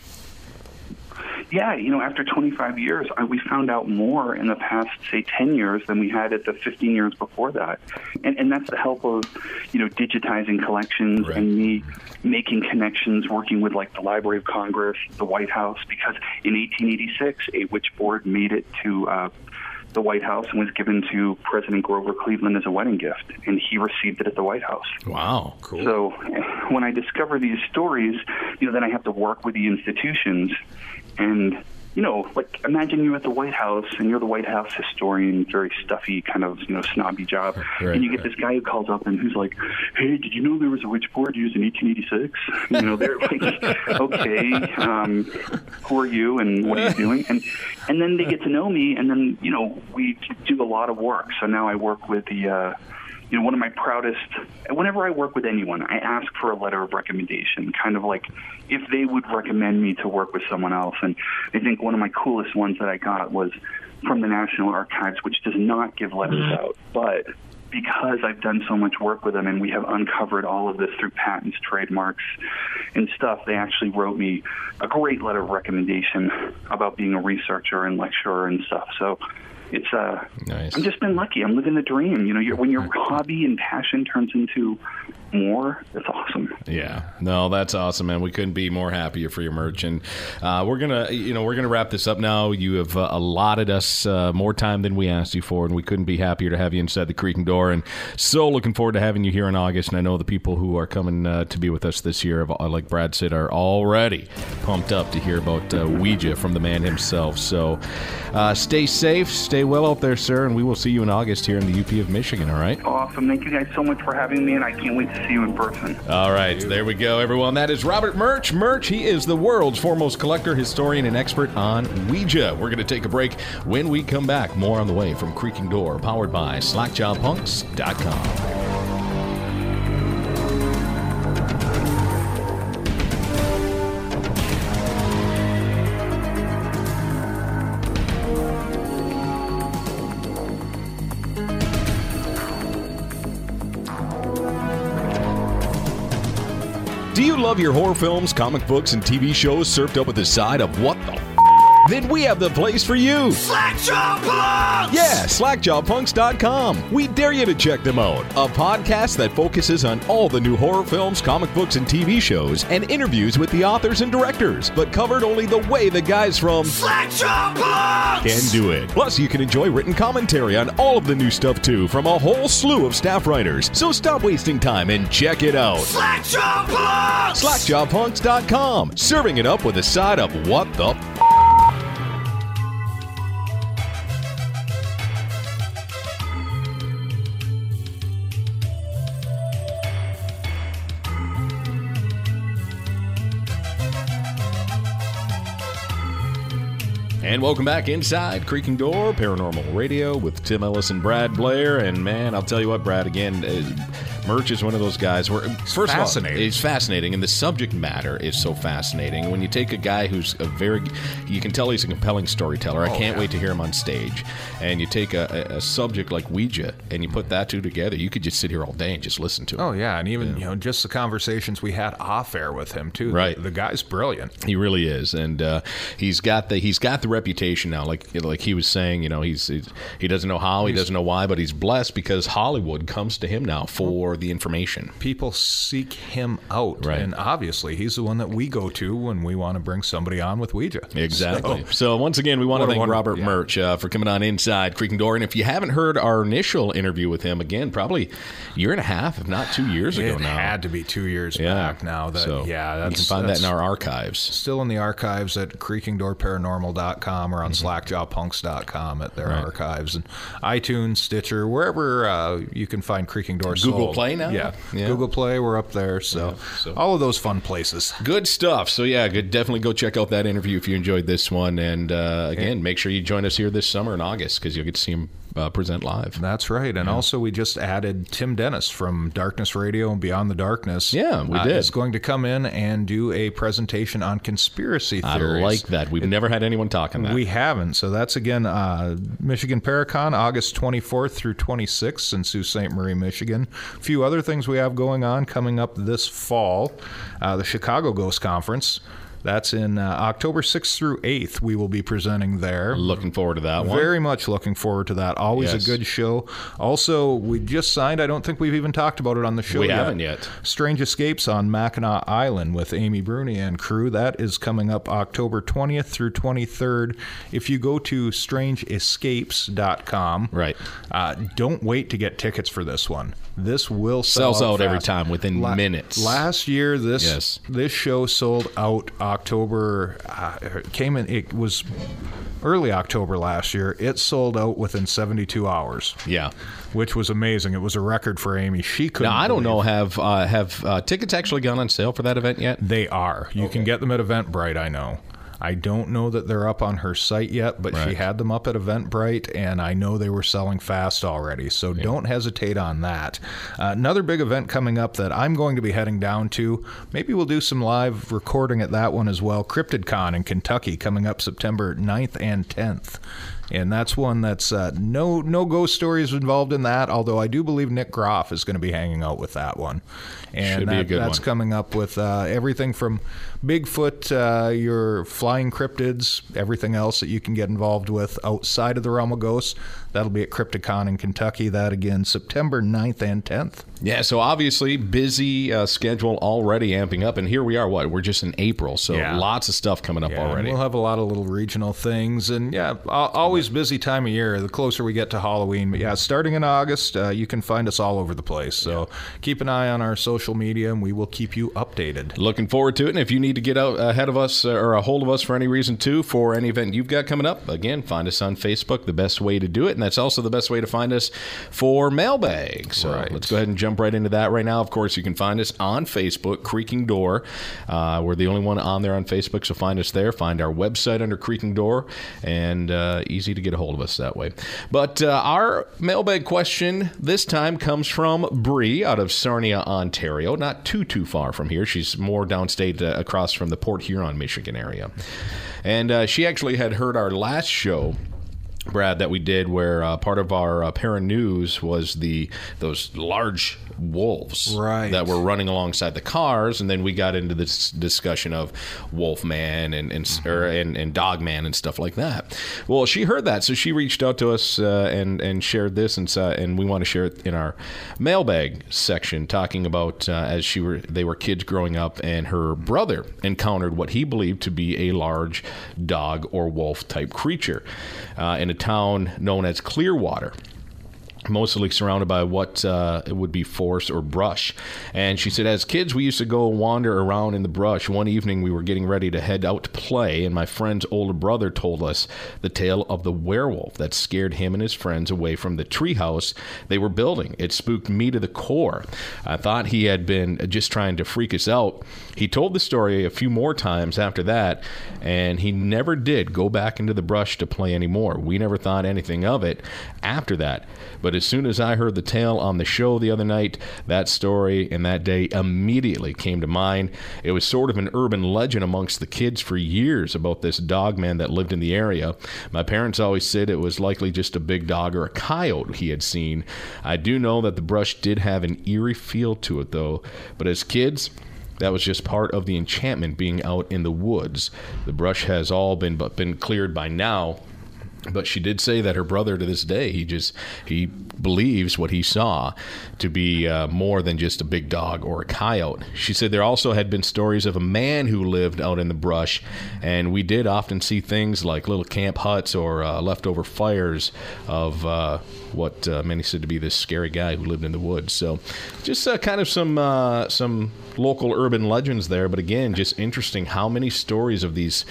Yeah, you know, after twenty-five years, I, we found out more in the past, say, ten years than we had at the fifteen years before that. And, and that's the help of, you know, digitizing collections right. and me making connections, working with, like, the Library of Congress, the White House, because in eighteen eighty-six, a Witchboard made it to uh, the White House and was given to President Grover Cleveland as a wedding gift, and he received it at the White House. Wow, cool. So when I discover these stories, you know, then I have to work with the institutions. And, you know, like, imagine you're at the White House, and you're the White House historian, very stuffy, kind of, you know, snobby job. Right, and you get right. this guy who calls up, and who's like, hey, did you know there was a Witchboard used in eighteen eighty-six? You know, they're like, okay, um, who are you, and what are you doing? And and then they get to know me, and then, you know, we do a lot of work. So now I work with the... Uh, You know, one of my proudest, whenever I work with anyone, I ask for a letter of recommendation, kind of like if they would recommend me to work with someone else. And I think one of my coolest ones that I got was from the National Archives, which does not give letters out. But because I've done so much work with them and we have uncovered all of this through patents, trademarks, and stuff, they actually wrote me a great letter of recommendation about being a researcher and lecturer and stuff. So It's uh, nice. I've just been lucky. I'm living the dream. You know, you're, when your hobby and passion turns into more, it's awesome. Yeah, no, that's awesome, man. We couldn't be more happier for your Murch. And uh, we're gonna, you know, we're gonna wrap this up now. You have uh, allotted us uh, more time than we asked you for, and we couldn't be happier to have you inside the Creaking Door. And so looking forward to having you here in August. And I know the people who are coming uh, to be with us this year, like Brad said, are already pumped up to hear about uh, Ouija from the man himself. So uh, stay safe. Stay Stay well out there, sir, and we will see you in August here in the U P of Michigan, all right? Awesome. Thank you guys so much for having me, and I can't wait to see you in person. All right. There we go, everyone. That is Robert Murch. Murch, he is the world's foremost collector, historian, and expert on Ouija. We're going to take a break. When we come back, more on the way from Creaking Door, powered by slack job punks dot com. Love your horror films, comic books, and T V shows served up with a side of what the f***? Then we have the place for you. Slackjaw Punks! Yeah, slack jaw punks dot com. We dare you to check them out. A podcast that focuses on all the new horror films, comic books, and T V shows, and interviews with the authors and directors, but covered only the way the guys from Slackjaw Punks can do it. Plus, you can enjoy written commentary on all of the new stuff, too, from a whole slew of staff writers. So stop wasting time and check it out. Slackjaw Punks! slack job punks dot com, serving it up with a side of what the f***. And welcome back inside Creaking Door Paranormal Radio with Tim Ellis and Brad Blair. And man, I'll tell you what, Brad, again, Murch is one of those guys where, first of all, it's fascinating. And the subject matter is so fascinating. When you take a guy who's a very, you can tell he's a compelling storyteller. I oh, can't yeah. wait to hear him on stage. And you take a, a subject like Ouija and you put that two together, you could just sit here all day and just listen to him. Oh, yeah. And even, yeah. you know, just the conversations we had off air with him, too. Right. The, the guy's brilliant. He really is. And uh, he's got the, he's got the reputation now, like like he was saying, you know, he's, he's he doesn't know how, he he's, doesn't know why, but he's blessed because Hollywood comes to him now for the information. People seek him out, right. and obviously he's the one that we go to when we want to bring somebody on with Ouija. Exactly. So, so once again, we want to thank one, Robert yeah. Murch uh, for coming on Inside Creaking Door, and if you haven't heard our initial interview with him, again, probably a year and a half, if not two years it ago now. It had to be two years yeah. back now. That, so yeah, that's, you can find that's that in our archives. Still in the archives at creaking door paranormal dot com. Or on mm-hmm. slack jaw punks dot com at their right. archives. And iTunes, Stitcher, wherever uh, you can find Creaking Door Google sold. Play now? Yeah. yeah. Google Play, we're up there. So. Yeah, so all of those fun places. Good stuff. So, yeah, good. Definitely go check out that interview if you enjoyed this one. And, uh, again, yeah. make sure you join us here this summer in August because you'll get to see him Uh, present live. That's right. And yeah. also we just added Tim Dennis from Darkness Radio and Beyond the Darkness. Yeah, we uh, did. He's going to come in and do a presentation on conspiracy theories. I like that. We've it, never had anyone talking that. We haven't. So that's, again, uh, Michigan Paracon, August twenty-fourth through twenty-sixth in Sault Ste. Marie, Michigan. A few other things we have going on coming up this fall. Uh, the Chicago Ghost Conference. That's in uh, October sixth through eighth. We will be presenting there. Looking forward to that one. Very much looking forward to that. Always yes. a good show. Also, we just signed, I don't think we've even talked about it on the show we yet. We haven't yet. Strange Escapes on Mackinac Island with Amy Bruni and crew. That is coming up October twentieth through twenty-third. If you go to strange escapes dot com. Right. Uh, don't wait to get tickets for this one. This will sell Sells out, out every time within La- minutes. Last year, this yes. this show sold out October, uh, came in, it was early October last year. It sold out within seventy-two hours. Yeah. Which was amazing. It was a record for Amy. She couldn't Now, I don't know, have uh, have uh, tickets actually gone on sale for that event yet? They are. You okay. can get them at Eventbrite, I know. I don't know that they're up on her site yet, but right. she had them up at Eventbrite, and I know they were selling fast already, so yeah. don't hesitate on that. Uh, another big event coming up that I'm going to be heading down to, maybe we'll do some live recording at that one as well, CryptidCon in Kentucky coming up September ninth and tenth. And that's one that's uh, no no ghost stories involved in that, although I do believe Nick Groff is going to be hanging out with that one. And Should that, be a good that's one. Coming up with uh, everything from Bigfoot, uh, your flying cryptids, everything else that you can get involved with outside of the realm of ghosts. That'll be at Crypticon in Kentucky. That, again, September ninth and tenth. Yeah, so obviously busy uh, schedule already amping up. And here we are, what? We're just in April, so yeah. lots of stuff coming up yeah, already. We'll have a lot of little regional things. And, yeah, always busy time of year, the closer we get to Halloween. But, yeah, starting in August, uh, you can find us all over the place. So yeah. keep an eye on our social media, and we will keep you updated. Looking forward to it. And if you need to get out ahead of us or a hold of us for any reason, too, for any event you've got coming up, again, find us on Facebook, the best way to do it. And that's also the best way to find us for mailbag. So right. let's go ahead and jump right into that right now. Of course, you can find us on Facebook, Creaking Door. Uh, we're the only one on there on Facebook, so find us there. Find our website under Creaking Door, and uh, easy to get a hold of us that way. But uh, our mailbag question this time comes from Bree out of Sarnia, Ontario. Not too, too far from here. She's more downstate uh, across from the Port Huron, Michigan area. And uh, she actually had heard our last show, Brad, that we did where uh, part of our uh, paranews was the those large wolves right. that were running alongside the cars, and then we got into this discussion of Wolfman and and, mm-hmm. or, and and Dogman and stuff like that. Well, she heard that, so she reached out to us uh, and and shared this, and uh, and we want to share it in our mailbag section, talking about uh, as she were they were kids growing up, and her brother encountered what he believed to be a large dog or wolf type creature uh, in a town known as Clearwater. mostly surrounded by what uh, would be forest or brush. And she said, as kids, we used to go wander around in the brush. One evening, we were getting ready to head out to play, and my friend's older brother told us the tale of the werewolf that scared him and his friends away from the treehouse they were building. It spooked me to the core. I thought he had been just trying to freak us out. He told the story a few more times after that, and he never did go back into the brush to play anymore. We never thought anything of it after that. But as soon as I heard the tale on the show the other night, that story and that day immediately came to mind. It was sort of an urban legend amongst the kids for years about this dog man that lived in the area. My parents always said it was likely just a big dog or a coyote he had seen. I do know that the brush did have an eerie feel to it, though. But as kids, that was just part of the enchantment being out in the woods. The brush has all been but been cleared by now. But she did say that her brother, to this day, he just he believes what he saw to be uh, more than just a big dog or a coyote. She said there also had been stories of a man who lived out in the brush, and we did often see things like little camp huts or uh, leftover fires of uh, what uh, many said to be this scary guy who lived in the woods. So just uh, kind of some uh, some local urban legends there. But again, just interesting how many stories of these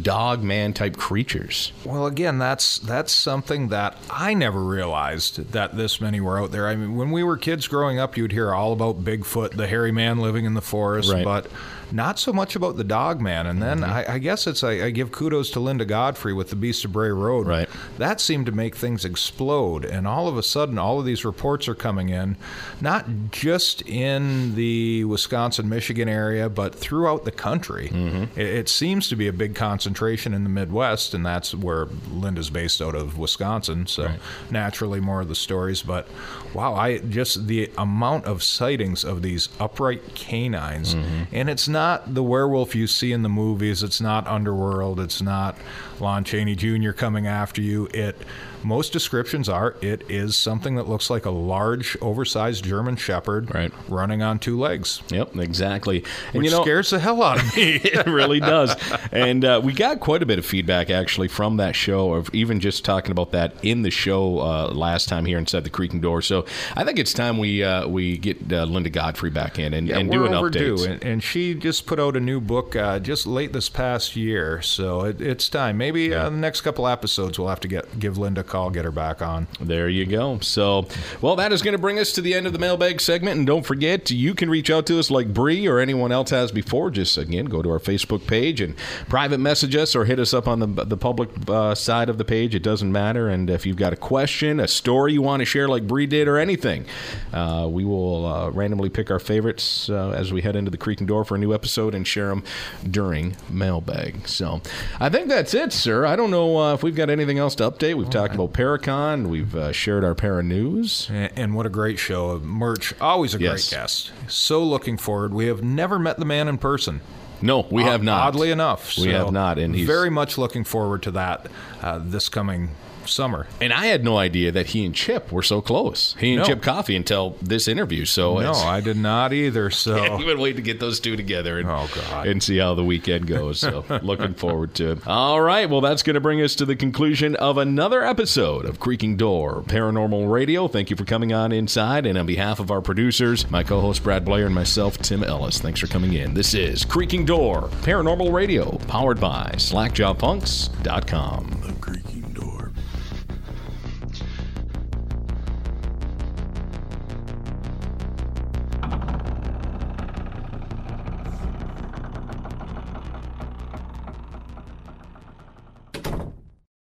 dog man type creatures. Well, again, that. That's that's something that I never realized that this many were out there. I mean, when we were kids growing up, you'd hear all about Bigfoot, the hairy man living in the forest, right. But not so much about the dog man. And then mm-hmm. I, I guess it's I, I give kudos to Linda Godfrey with the Beast of Bray Road. Right. That seemed to make things explode. And all of a sudden, all of these reports are coming in, not just in the Wisconsin, Michigan area, but throughout the country. Mm-hmm. It, it seems to be a big concentration in the Midwest, and that's where Linda's based out of Wisconsin. So right. Naturally, more of the stories. But wow, I just the amount of sightings of these upright canines, mm-hmm. and it's not. Not the werewolf you see in the movies. It's not Underworld. It's not Lon Chaney Junior coming after you. It most descriptions are it is something that looks like a large, oversized German Shepherd right. running on two legs. Yep, exactly. And which you know, scares the hell out of me. It really does. And uh, we got quite a bit of feedback actually from that show, of even just talking about that in the show uh, last time here inside the Creaking Door. So I think it's time we uh, we get uh, Linda Godfrey back in and, yeah, and do an update. And, and she just put out a new book uh, just late this past year, so it, it's time. Maybe yeah. uh, the next couple episodes we'll have to get give Linda a call, get her back on. There you go. So, well, that is going to bring us to the end of the mailbag segment, and don't forget, you can reach out to us like Bree or anyone else has before. Just, again, go to our Facebook page and private message us or hit us up on the, the public uh, side of the page. It doesn't matter, and if you've got a question, a story you want to share like Bree did or anything, uh, we will uh, randomly pick our favorites uh, as we head into the Creaking Door for a new episode. episode and share them during mailbag. So I think that's it, sir. I don't know uh, if we've got anything else to update. We've All talked right. about Paracon. We've uh, shared our para news. And, and what a great show. Murch, always a yes. great guest. So looking forward. We have never met the man in person. No, we o- have not. Oddly enough. So we have not. And he's very much looking forward to that uh, this coming summer. And I had no idea that he and Chip were so close. He and no. Chip Coffey until this interview. So no, I did not either. So can't even wait to get those two together and, oh, God. and see how the weekend goes. So looking forward to it. All right. Well, that's going to bring us to the conclusion of another episode of Creaking Door Paranormal Radio. Thank you for coming on inside. And on behalf of our producers, my co-host Brad Blair and myself, Tim Ellis, thanks for coming in. This is Creaking Door Paranormal Radio, powered by slack jaw punks dot com.